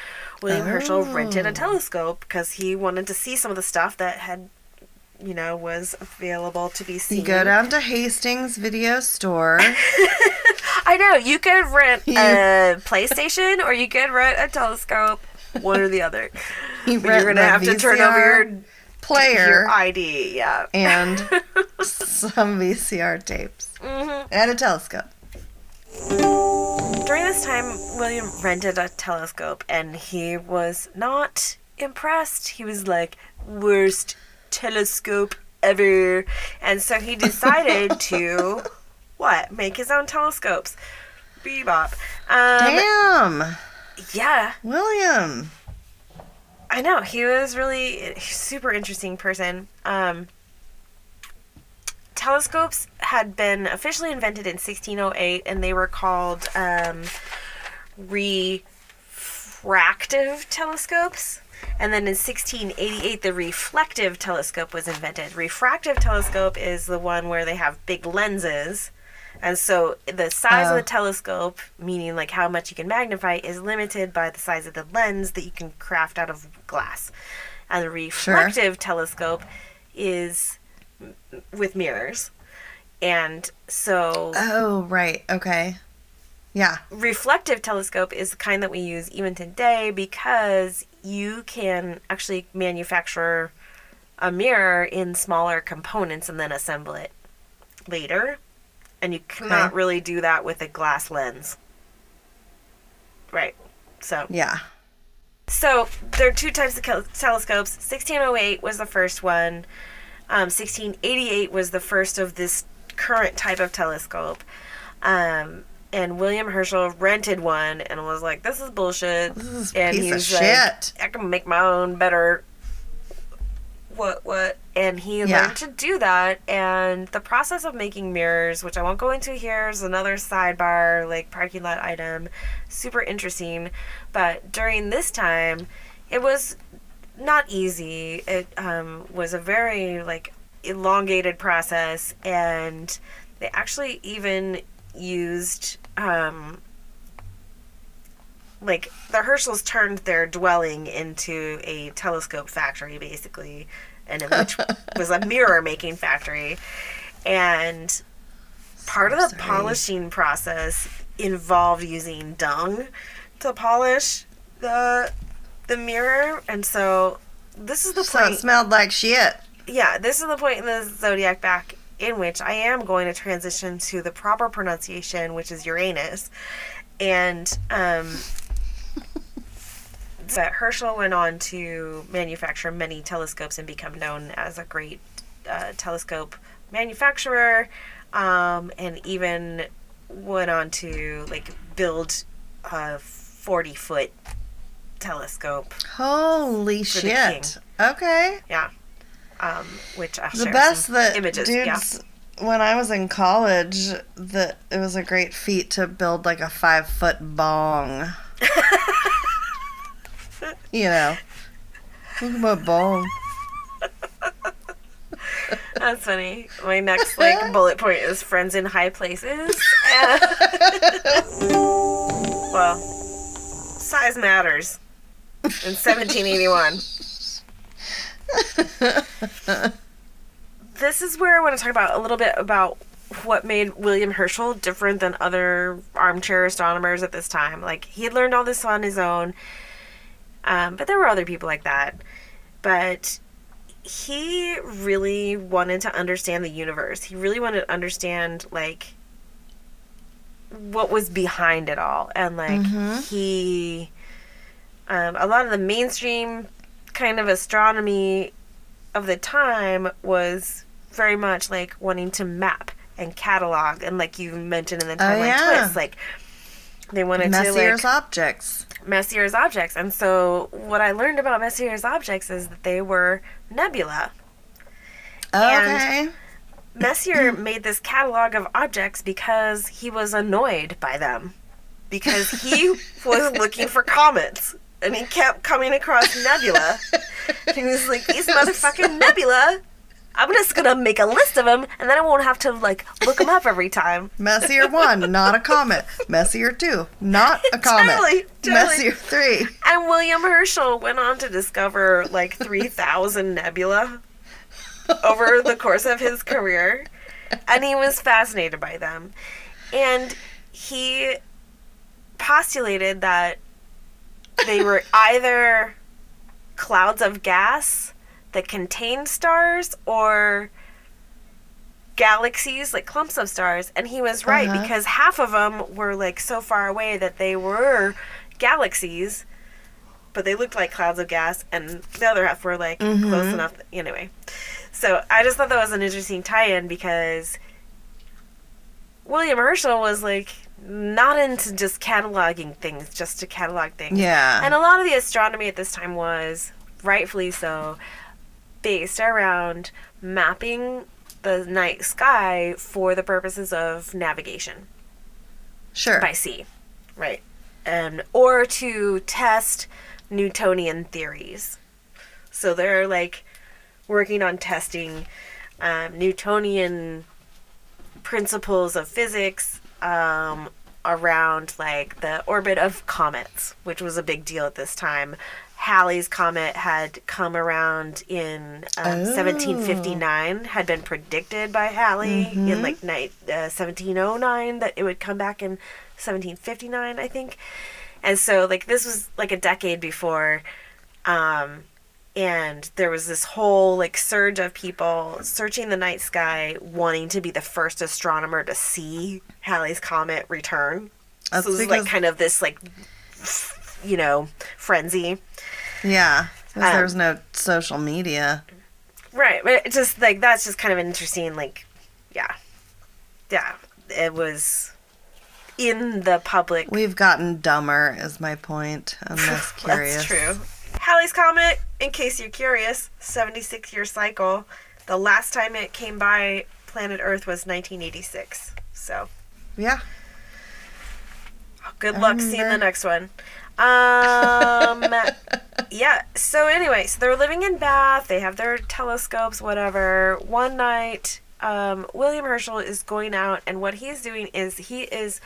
William Herschel rented a telescope because he wanted to see some of the stuff that had, you know, was available to be seen. You go down to Hastings Video Store. I know. You could rent a PlayStation or you could rent a telescope. One or the other. You're going to have to turn over your player, your ID, yeah, and some VCR tapes and a telescope. During this time, William rented a telescope, and he was not impressed. He was like, worst telescope ever. And so he decided to, make his own telescopes. Bebop. Damn! Yeah. William. I know. He was really a super interesting person. Telescopes had been officially invented in 1608, and they were called refractive telescopes. And then in 1688, the reflective telescope was invented. Refractive telescope is the one where they have big lenses. And so the size of the telescope, meaning like how much you can magnify, is limited by the size of the lens that you can craft out of glass. And the reflective telescope is with mirrors. And so... Oh, right. Okay. Yeah. Reflective telescope is the kind that we use even today because you can actually manufacture a mirror in smaller components and then assemble it later. And you cannot really do that with a glass lens. Right. So. Yeah. So there are two types of telescopes. 1608 was the first one. 1688 was the first of this current type of telescope. And William Herschel rented one and was like, this is bullshit. This is a piece of shit. I can make my own better. What? And he learned to do that. And the process of making mirrors, which I won't go into here, is another sidebar, like parking lot item. Super interesting. But during this time, it was not easy. It was a very, like, elongated process. And they actually even used like the Herschels turned their dwelling into a telescope factory basically, and which was a mirror making factory, and part of the polishing process involved using dung to polish the mirror. And so this is the point. It smelled like shit. Yeah, this is the point in the Zodiac back in which I am going to transition to the proper pronunciation, which is Uranus. And but Herschel went on to manufacture many telescopes and become known as a great telescope manufacturer, and even went on to, like, build a 40-foot telescope. Holy shit. Okay. Yeah. Which I'll share some images. Dudes, yeah. When I was in college, it was a great feat to build like a 5-foot bong. You know, look at my bong. That's funny. My next like bullet point is friends in high places. Well, size matters in 1781. This is where I want to talk about a little bit about what made William Herschel different than other armchair astronomers at this time. Like, he had learned all this on his own, but there were other people like that. But he really wanted to understand the universe. He really wanted to understand, like, what was behind it all. And, like, he... a lot of the mainstream kind of astronomy of the time was very much like wanting to map and catalog, and like you mentioned in the timeline twist, like they wanted Messier's to like objects. Messier's objects. And so what I learned about Messier's objects is that they were nebula. Okay. And Messier made this catalog of objects because he was annoyed by them. Because he was looking for comets. And he kept coming across nebula. And he was like, these motherfucking nebula. I'm just going to make a list of them, and then I won't have to, like, look them up every time. Messier 1, not a comet. Messier 2, not a comet. Totally. Messier 3. And William Herschel went on to discover, like, 3,000 nebula over the course of his career. And he was fascinated by them. And he postulated that they were either clouds of gas that contained stars or galaxies, like clumps of stars. And he was right, because half of them were like so far away that they were galaxies, but they looked like clouds of gas, and the other half were like close enough. Anyway, so I just thought that was an interesting tie-in, because William Herschel was like not into just cataloging things just to catalog things. Yeah. And a lot of the astronomy at this time was, rightfully so, based around mapping the night sky for the purposes of navigation. Sure. By sea. Right. Or to test Newtonian theories. So they're, like, working on testing Newtonian principles of physics around, like, the orbit of comets, which was a big deal at this time. Halley's Comet had come around in 1759, had been predicted by Halley in, like, 1709, that it would come back in 1759, I think. And so, like, this was, like, a decade before And there was this whole, like, surge of people searching the night sky, wanting to be the first astronomer to see Halley's Comet return. That's so this is, like, kind of this, like, you know, frenzy. Yeah. Because there was no social media. Right. But it's just, like, that's just kind of an interesting, like, yeah. Yeah. It was in the public. We've gotten dumber, is my point. I'm less curious. That's true. Halley's Comet, in case you're curious, 76-year cycle. The last time it came by planet Earth was 1986. So. Yeah. Good luck seeing the next one. Yeah. So anyway, so they're living in Bath. They have their telescopes, whatever. One night, William Herschel is going out, and what he's doing is he is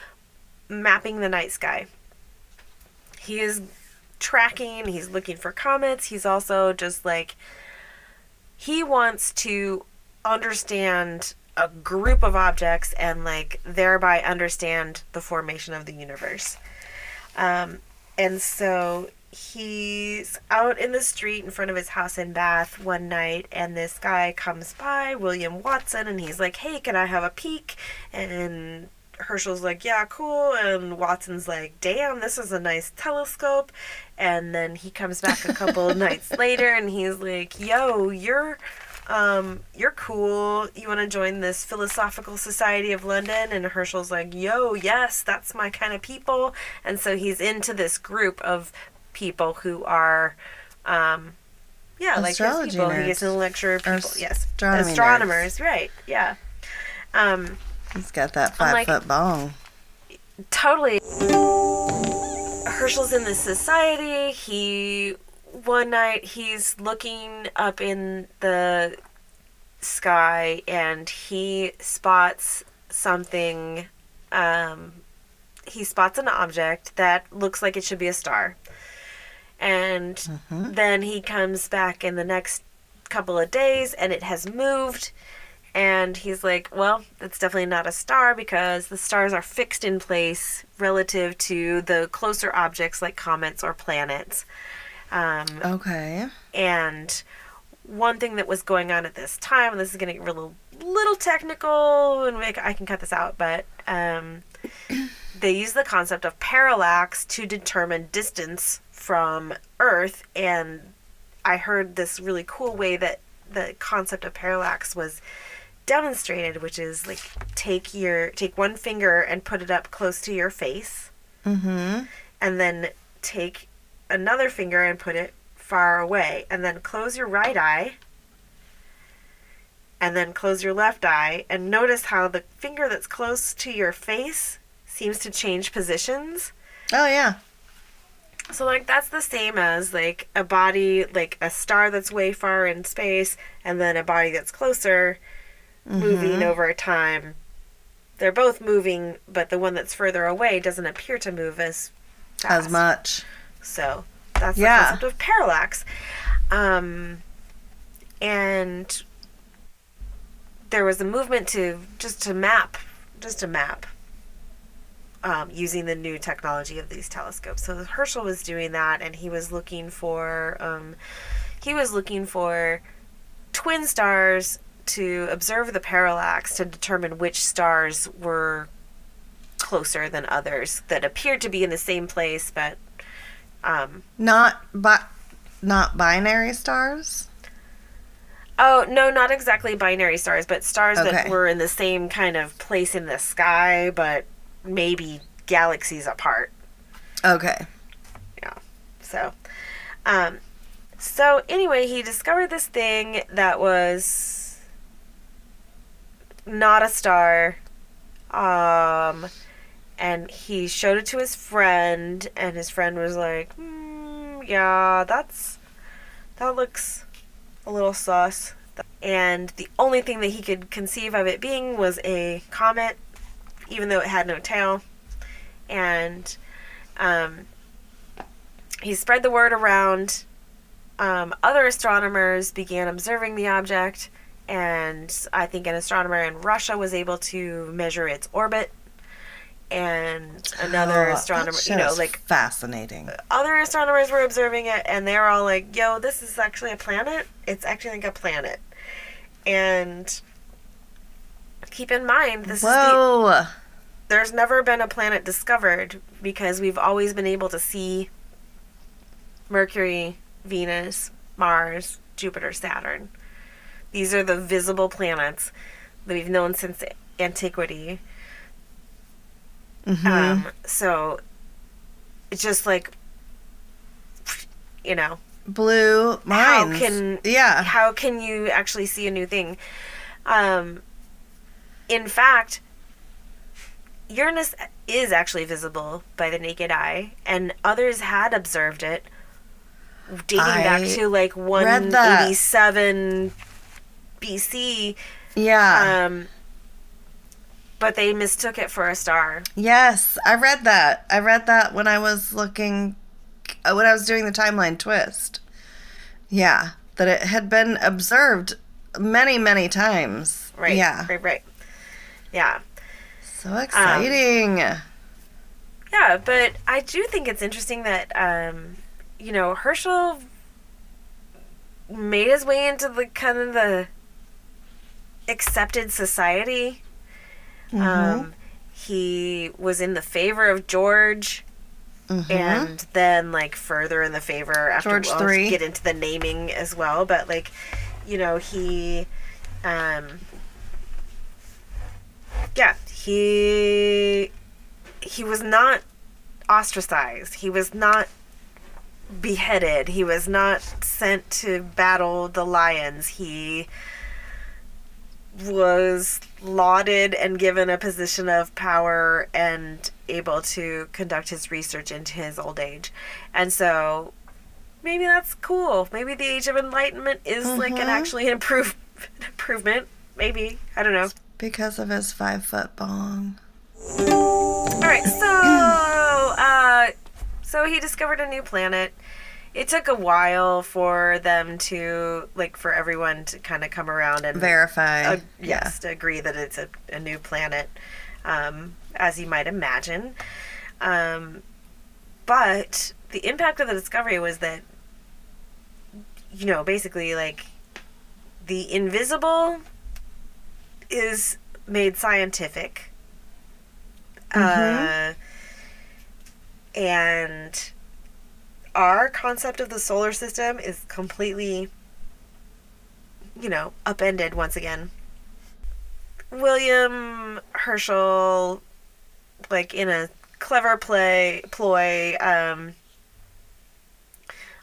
mapping the night sky. He is tracking, he's looking for comets, he's also just like, he wants to understand a group of objects and, like, thereby understand the formation of the universe. And so he's out in the street in front of his house in Bath one night, and this guy comes by, William Watson, and he's like, hey, can I have a peek? And Herschel's like, yeah, cool. And Watson's like, damn, this is a nice telescope. And then he comes back a couple of nights later, and he's like, yo, you're cool. You want to join this Philosophical Society of London? And Herschel's like, yo, yes, that's my kind of people. And so he's into this group of people who are, yeah, like his people. He gets to lecture people. Yes. Astronomers. Nerds. Right. Yeah. He's got that 5-foot bong. Totally. Herschel's in this society. One night, he's looking up in the sky, and he spots something. He spots an object that looks like it should be a star. And then he comes back in the next couple of days, and it has moved. And he's like, well, it's definitely not a star because the stars are fixed in place relative to the closer objects like comets or planets. Okay. And one thing that was going on at this time, and this is going to get a little technical, and I can cut this out, but they use the concept of parallax to determine distance from Earth. And I heard this really cool way that the concept of parallax was demonstrated, which is like take one finger and put it up close to your face, and then take another finger and put it far away, and then close your right eye and then close your left eye, and notice how the finger that's close to your face seems to change positions. Oh yeah. So, like, that's the same as, like, a body, like, a star that's way far in space, and then a body that's closer, moving over time. They're both moving, but the one that's further away doesn't appear to move as fast. As much. So, that's the concept of parallax. And there was a movement to map. Using the new technology of these telescopes. So Herschel was doing that, and he was looking for twin stars to observe the parallax to determine which stars were closer than others that appeared to be in the same place, but not binary stars. Oh, no, not exactly binary stars, but stars that were in the same kind of place in the sky, but maybe galaxies apart. Okay. Yeah. So, anyway, he discovered this thing that was not a star, and he showed it to his friend, and his friend was like, yeah, that looks a little sus. And the only thing that he could conceive of it being was a comet, even though it had no tail. And he spread the word around. Other astronomers began observing the object, and I think an astronomer in Russia was able to measure its orbit. and another astronomer, you know, like, fascinating. Other astronomers were observing it, and they're all like, yo, this is actually a planet. It's actually like a planet. And keep in mind, this is there's never been a planet discovered, because we've always been able to see Mercury, Venus, Mars, Jupiter, Saturn. These are the visible planets that we've known since antiquity. Mm-hmm. So it's just like, you know, blew minds. How can you actually see a new thing? In fact, Uranus is actually visible by the naked eye, and others had observed it dating back to like 187 BC. Yeah. But they mistook it for a star. Yes, I read that. I read that when I was looking, when I was doing the timeline twist. Yeah, that it had been observed many, many times. Right, yeah. Right. Yeah. So exciting. Yeah, but I do think it's interesting that, you know, Herschel made his way into the kind of the accepted society. Mm-hmm. He was in the favor of George, mm-hmm. and then like further in the favor after George III. Get into the naming as well, but like, you know, he was not ostracized. He was not beheaded. He was not sent to battle the lions. He was lauded and given a position of power and able to conduct his research into his old age. And so maybe that's cool. Maybe the Age of Enlightenment is mm-hmm. like an improvement. Maybe. I don't know. It's because of his 5-foot bong. All right. So he discovered a new planet. It took a while for them to, like, for everyone to kind of come around and verify. To agree that it's a new planet, as you might imagine. But the impact of the discovery was that, you know, basically, like, the invisible is made scientific. Mm-hmm. And our concept of the solar system is completely, you know, upended once again. William Herschel, like, in a clever ploy,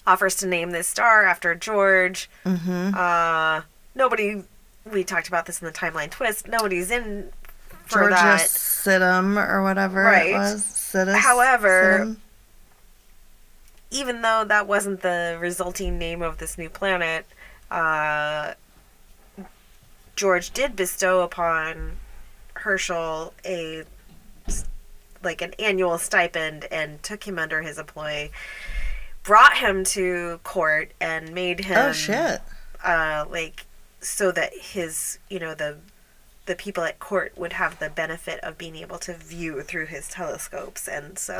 offers to name this star after George. Mm-hmm. We talked about this in the timeline twist, nobody's in for Georgia that. Sidham or whatever right. It was. However, even though that wasn't the resulting name of this new planet, George did bestow upon Herschel an annual stipend and took him under his employ, brought him to court, and made him so that his, you know, the people at court would have the benefit of being able to view through his telescopes. And so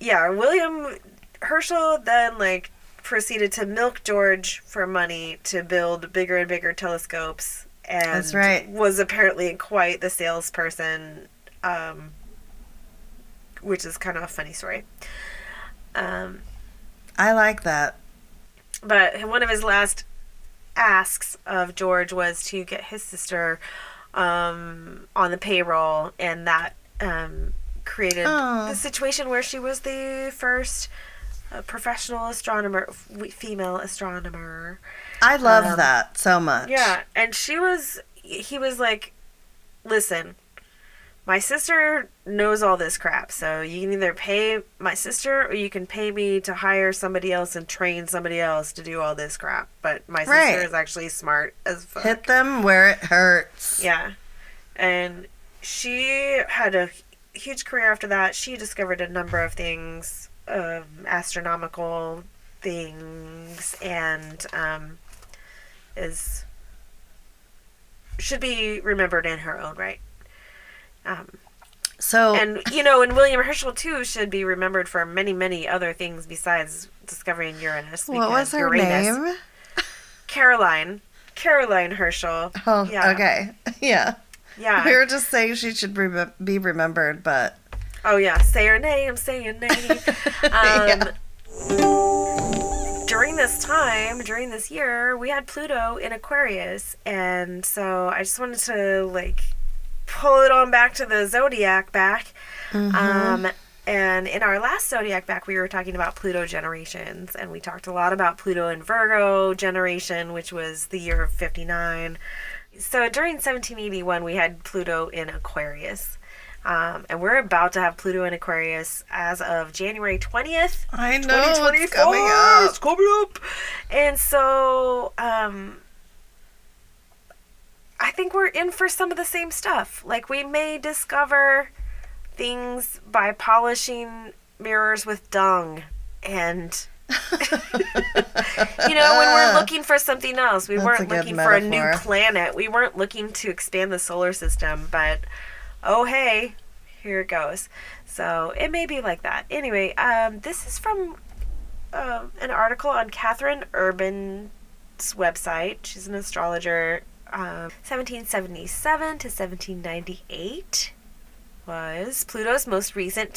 William Herschel then proceeded to milk George for money to build bigger and bigger telescopes. And that's right. Was apparently quite the salesperson, which is kind of a funny story. I like that. But one of his last asks of George was to get his sister on the payroll, and that created the situation where she was the first professional astronomer, female astronomer. I love that so much. Yeah, and he was like, listen, my sister knows all this crap, so you can either pay my sister or you can pay me to hire somebody else and train somebody else to do all this crap. But my sister is actually smart as fuck. Hit them where it hurts. Yeah. And she had a huge career after that. She discovered a number of things, astronomical things, and should be remembered in her own right. So, and, you know, and William Herschel, too, should be remembered for many, many other things besides discovering Uranus. What was her name? Caroline. Caroline Herschel. Oh, yeah. Okay. Yeah. Yeah. We were just saying she should be remembered, but... Oh, yeah. Say her name. Say your name. Yeah. During this time, during this year, we had Pluto in Aquarius. And so I just wanted to, like... pull it on back to the Zodiac back. Mm-hmm. And in our last Zodiac back, we were talking about Pluto generations, and we talked a lot about Pluto in Virgo generation, which was the year of 59. So during 1781, we had Pluto in Aquarius. And we're about to have Pluto in Aquarius as of January 20th. I know, it's coming up. It's coming up. And so... I think we're in for some of the same stuff. Like, we may discover things by polishing mirrors with dung. And, you know, when we're looking for something else, we weren't looking for a new planet. We weren't looking to expand the solar system. But, oh, hey, here it goes. So it may be like that. Anyway, this is from an article on Catherine Urban's website. She's an astrologer. 1777 to 1798 was Pluto's most recent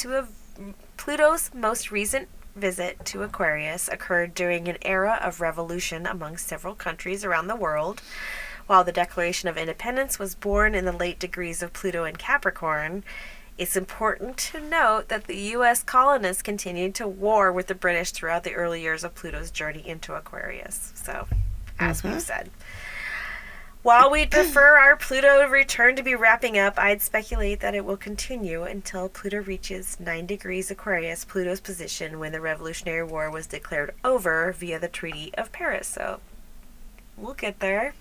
visit to Aquarius occurred during an era of revolution among several countries around the world. While the Declaration of Independence was born in the late degrees of Pluto in Capricorn, it's important to note that the U.S. colonists continued to war with the British throughout the early years of Pluto's journey into Aquarius. So, as we've said. While we'd prefer our Pluto return to be wrapping up, I'd speculate that it will continue until Pluto reaches 9 degrees Aquarius, Pluto's position when the Revolutionary War was declared over via the Treaty of Paris. So we'll get there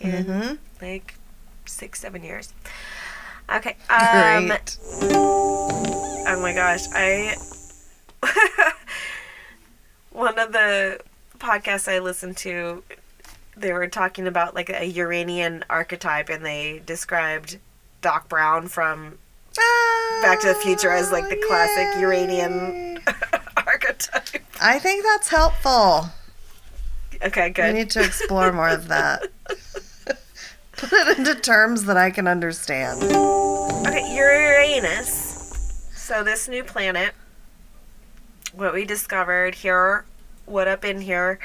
in like 6-7 years. Okay. Great. Oh my gosh. One of the podcasts I listened to, they were talking about, like, a Uranian archetype, and they described Doc Brown from Back to the Future as, like, the classic Uranian archetype. I think that's helpful. Okay, good. We need to explore more of that. Put it into terms that I can understand. Okay, Uranus. So this new planet, what we discovered here, what up in here,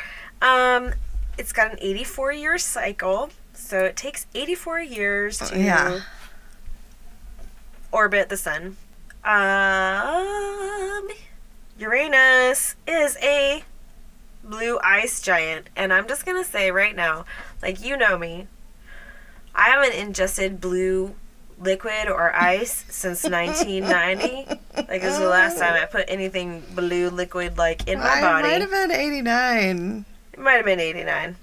it's got an 84-year cycle, so it takes 84 years to orbit the sun. Uranus is a blue ice giant, and I'm just going to say right now, like, you know me, I haven't ingested blue liquid or ice since 1990. Like, this is the last time I put anything blue liquid, like, in my body. It might have been 89. Might have been 89.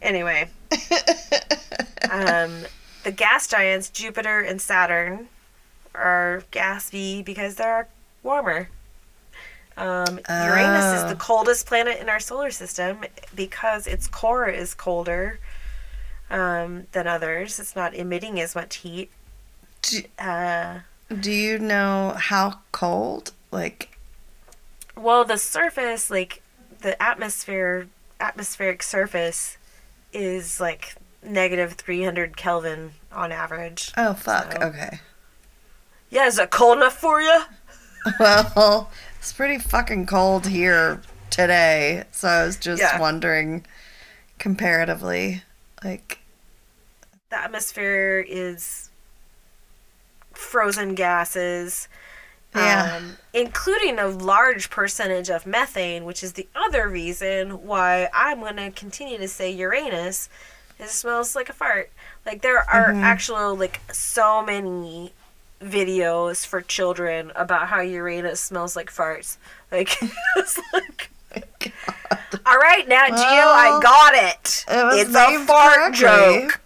Anyway. The gas giants, Jupiter and Saturn, are gassy because they're warmer. Uranus is the coldest planet in our solar system because its core is colder than others. It's not emitting as much heat. Do you know how cold? Like, well, the surface, like the atmospheric surface is like negative 300 Kelvin on average. Oh, fuck. So. Okay. Yeah, is that cold enough for you? Well, it's pretty fucking cold here today, so I was just wondering comparatively, like... The atmosphere is frozen gases... including a large percentage of methane, which is the other reason why I'm going to continue to say Uranus. It smells like a fart. Like, there are actual, like, so many videos for children about how Uranus smells like farts. Like, it's like, God. All right, now, Gio, I got it. It's a fart joke.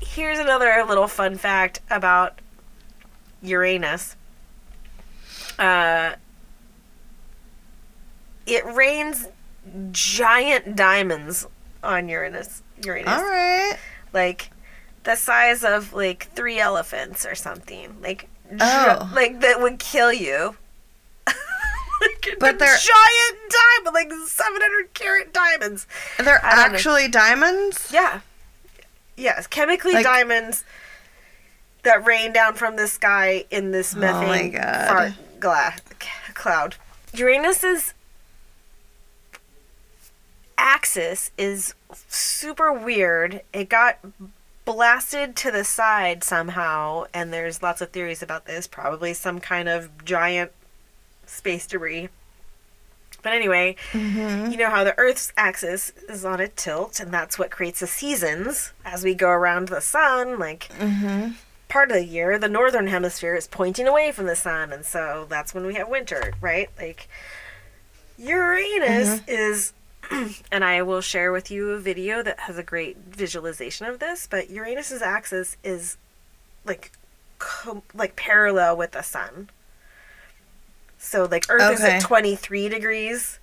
Here's another little fun fact about Uranus. It rains giant diamonds on Uranus. All right. Like, the size of like 3 elephants or something. Like, like that would kill you. Like, but they're giant diamond, like 700-carat diamonds. They're actually diamonds? Yeah. Yes, chemically like, diamonds that rain down from the sky in this methane cloud. Uranus's axis is super weird. It got blasted to the side somehow, and there's lots of theories about this. Probably some kind of giant space debris. But anyway, you know how the Earth's axis is on a tilt, and that's what creates the seasons as we go around the sun. Like, part of the year, the northern hemisphere is pointing away from the sun, and so that's when we have winter, right? Like, Uranus is... and I will share with you a video that has a great visualization of this, but Uranus's axis is like parallel with the sun. So like Earth is at 23 degrees,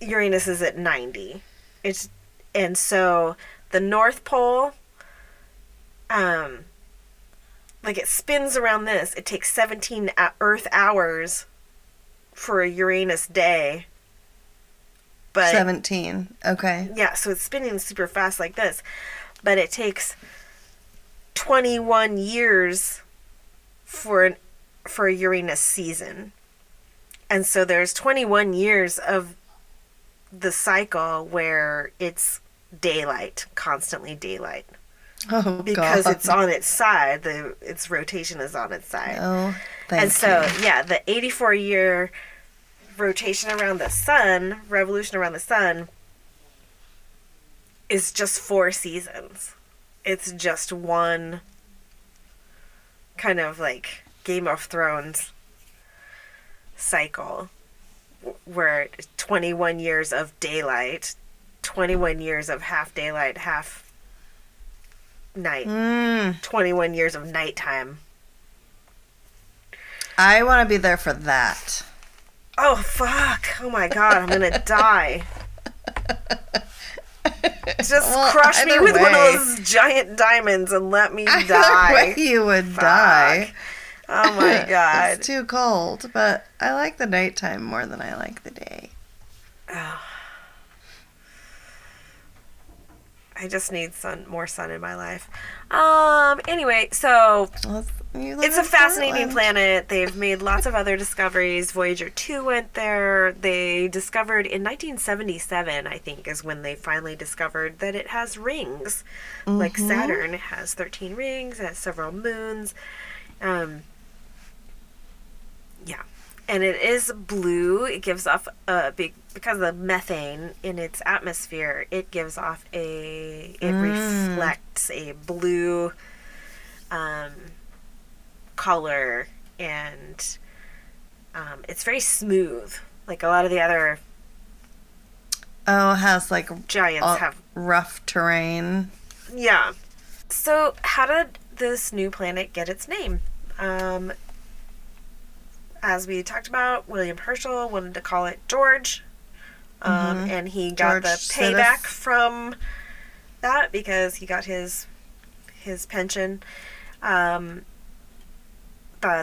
Uranus is at 90. It's and so the North Pole, like it spins around this. It takes 17 Earth hours for a Uranus day. But, 17. Okay. Yeah, so it's spinning super fast like this. But it takes 21 years for a Uranus season. And so there's 21 years of the cycle where it's daylight, constantly daylight. Oh, because it's on its side. Its rotation is on its side. Oh, thank you. And so, yeah, the 84-year... rotation around the sun, revolution around the sun, is just 4 seasons. It's just one kind of like Game of Thrones cycle where 21 years of daylight, 21 years of half daylight, half night, 21 years of nighttime. I want to be there for that. Oh, fuck. Oh, my God. I'm going to die. Just crush me with one of those giant diamonds and let me die. Either way you would die. Oh, my God. It's too cold, but I like the nighttime more than I like the day. Oh. I just need more sun in my life. Anyway, so... it's a fascinating planet. They've made lots of other discoveries. Voyager 2 went there. They discovered in 1977, I think, is when they finally discovered that it has rings. Like Saturn, it has 13 rings. It has several moons. Yeah. And it is blue. It gives off a big... because of the methane in its atmosphere, it gives off a... it reflects a blue... color, and it's very smooth. Like a lot of the other has like giants have rough terrain. Yeah. So how did this new planet get its name? As we talked about, William Herschel wanted to call it George, and he got the payback from that because he got his pension. But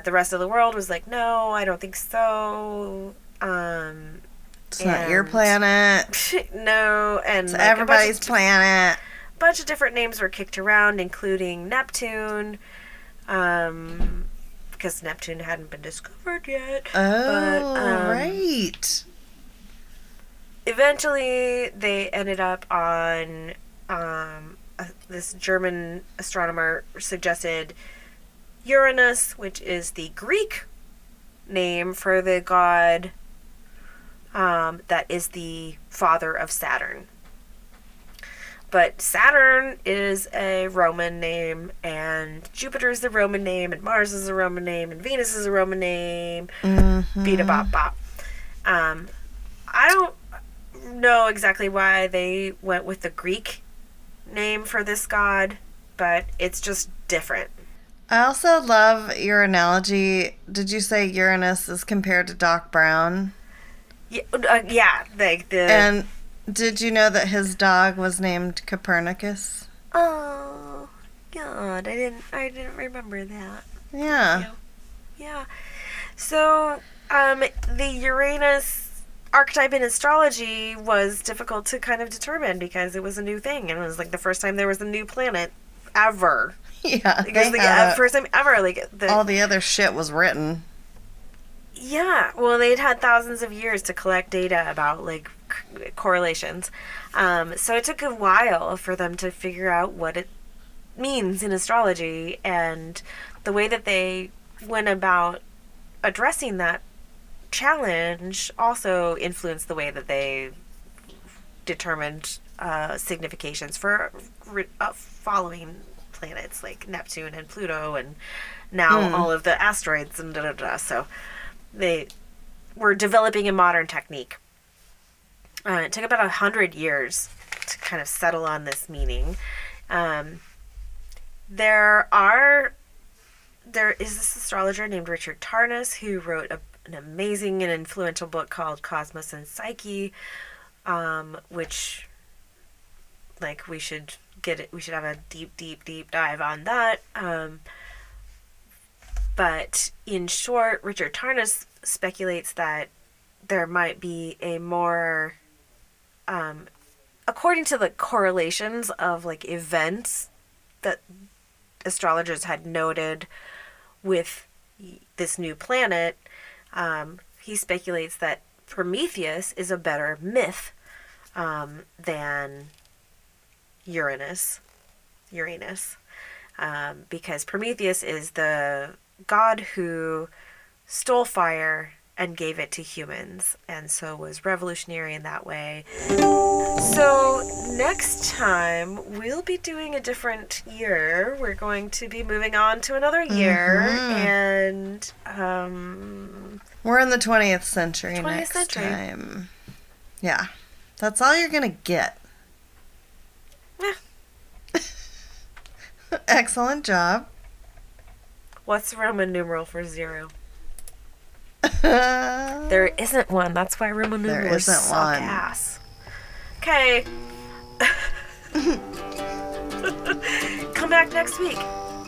the rest of the world was like, no, I don't think so. It's not your planet. No. And it's like everybody's planet. A bunch of different names were kicked around, including Neptune, because Neptune hadn't been discovered yet. Oh, but, right. Eventually, they ended up on this German astronomer suggested Uranus, which is the Greek name for the god that is the father of Saturn. But Saturn is a Roman name, and Jupiter is the Roman name, and Mars is a Roman name, and Venus is a Roman name. Bida bop bop. I don't know exactly why they went with the Greek name for this god, but it's just different. I also love your analogy. Did you say Uranus is compared to Doc Brown? Yeah, And did you know that his dog was named Copernicus? Oh, God, I didn't remember that. Yeah. Yeah. So, the Uranus archetype in astrology was difficult to kind of determine because it was a new thing, and it was like the first time there was a new planet ever. Yeah. Because the first time ever, like all the other shit was written. Yeah. Well, they'd had thousands of years to collect data about like correlations. So it took a while for them to figure out what it means in astrology, and the way that they went about addressing that challenge also influenced the way that they determined significations for following planets like Neptune and Pluto, and now all of the asteroids and da da da. So they were developing a modern technique. It took about 100 years to kind of settle on this meaning. There is this astrologer named Richard Tarnas who wrote an amazing and influential book called Cosmos and Psyche, which, like, we should get it. We should have a deep, deep, deep dive on that. But in short, Richard Tarnas speculates that there might be a more, according to the correlations of like events that astrologers had noted with this new planet, he speculates that Prometheus is a better myth than Uranus, because Prometheus is the god who stole fire and gave it to humans, and so was revolutionary in that way. So next time we'll be doing a different year. We're going to be moving on to another year, and we're in the 20th century next time. Yeah, that's all you're gonna get. Yeah. Excellent job. What's Roman numeral for 0? There isn't one. That's why Roman numerals suck ass. Okay. Come back next week.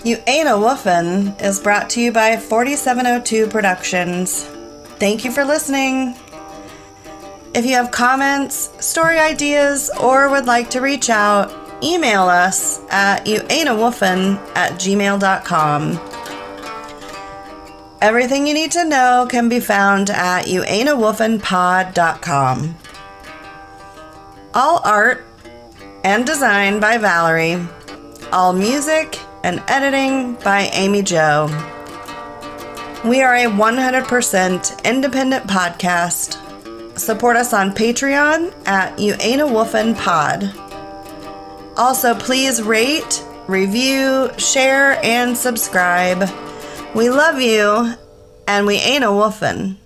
You Ain't a Woofin' is brought to you by 4702 Productions. Thank you for listening. If you have comments, story ideas, or would like to reach out, email us at youaintawoofin@gmail.com. Everything you need to know can be found at youaintawoofenpod.com. All art and design by Valerie. All music and editing by Amy Jo. We are a 100% independent podcast. Support us on Patreon at youaintawoofenpod. Also, please rate, review, share, and subscribe. We love you, and we ain't a woofin'.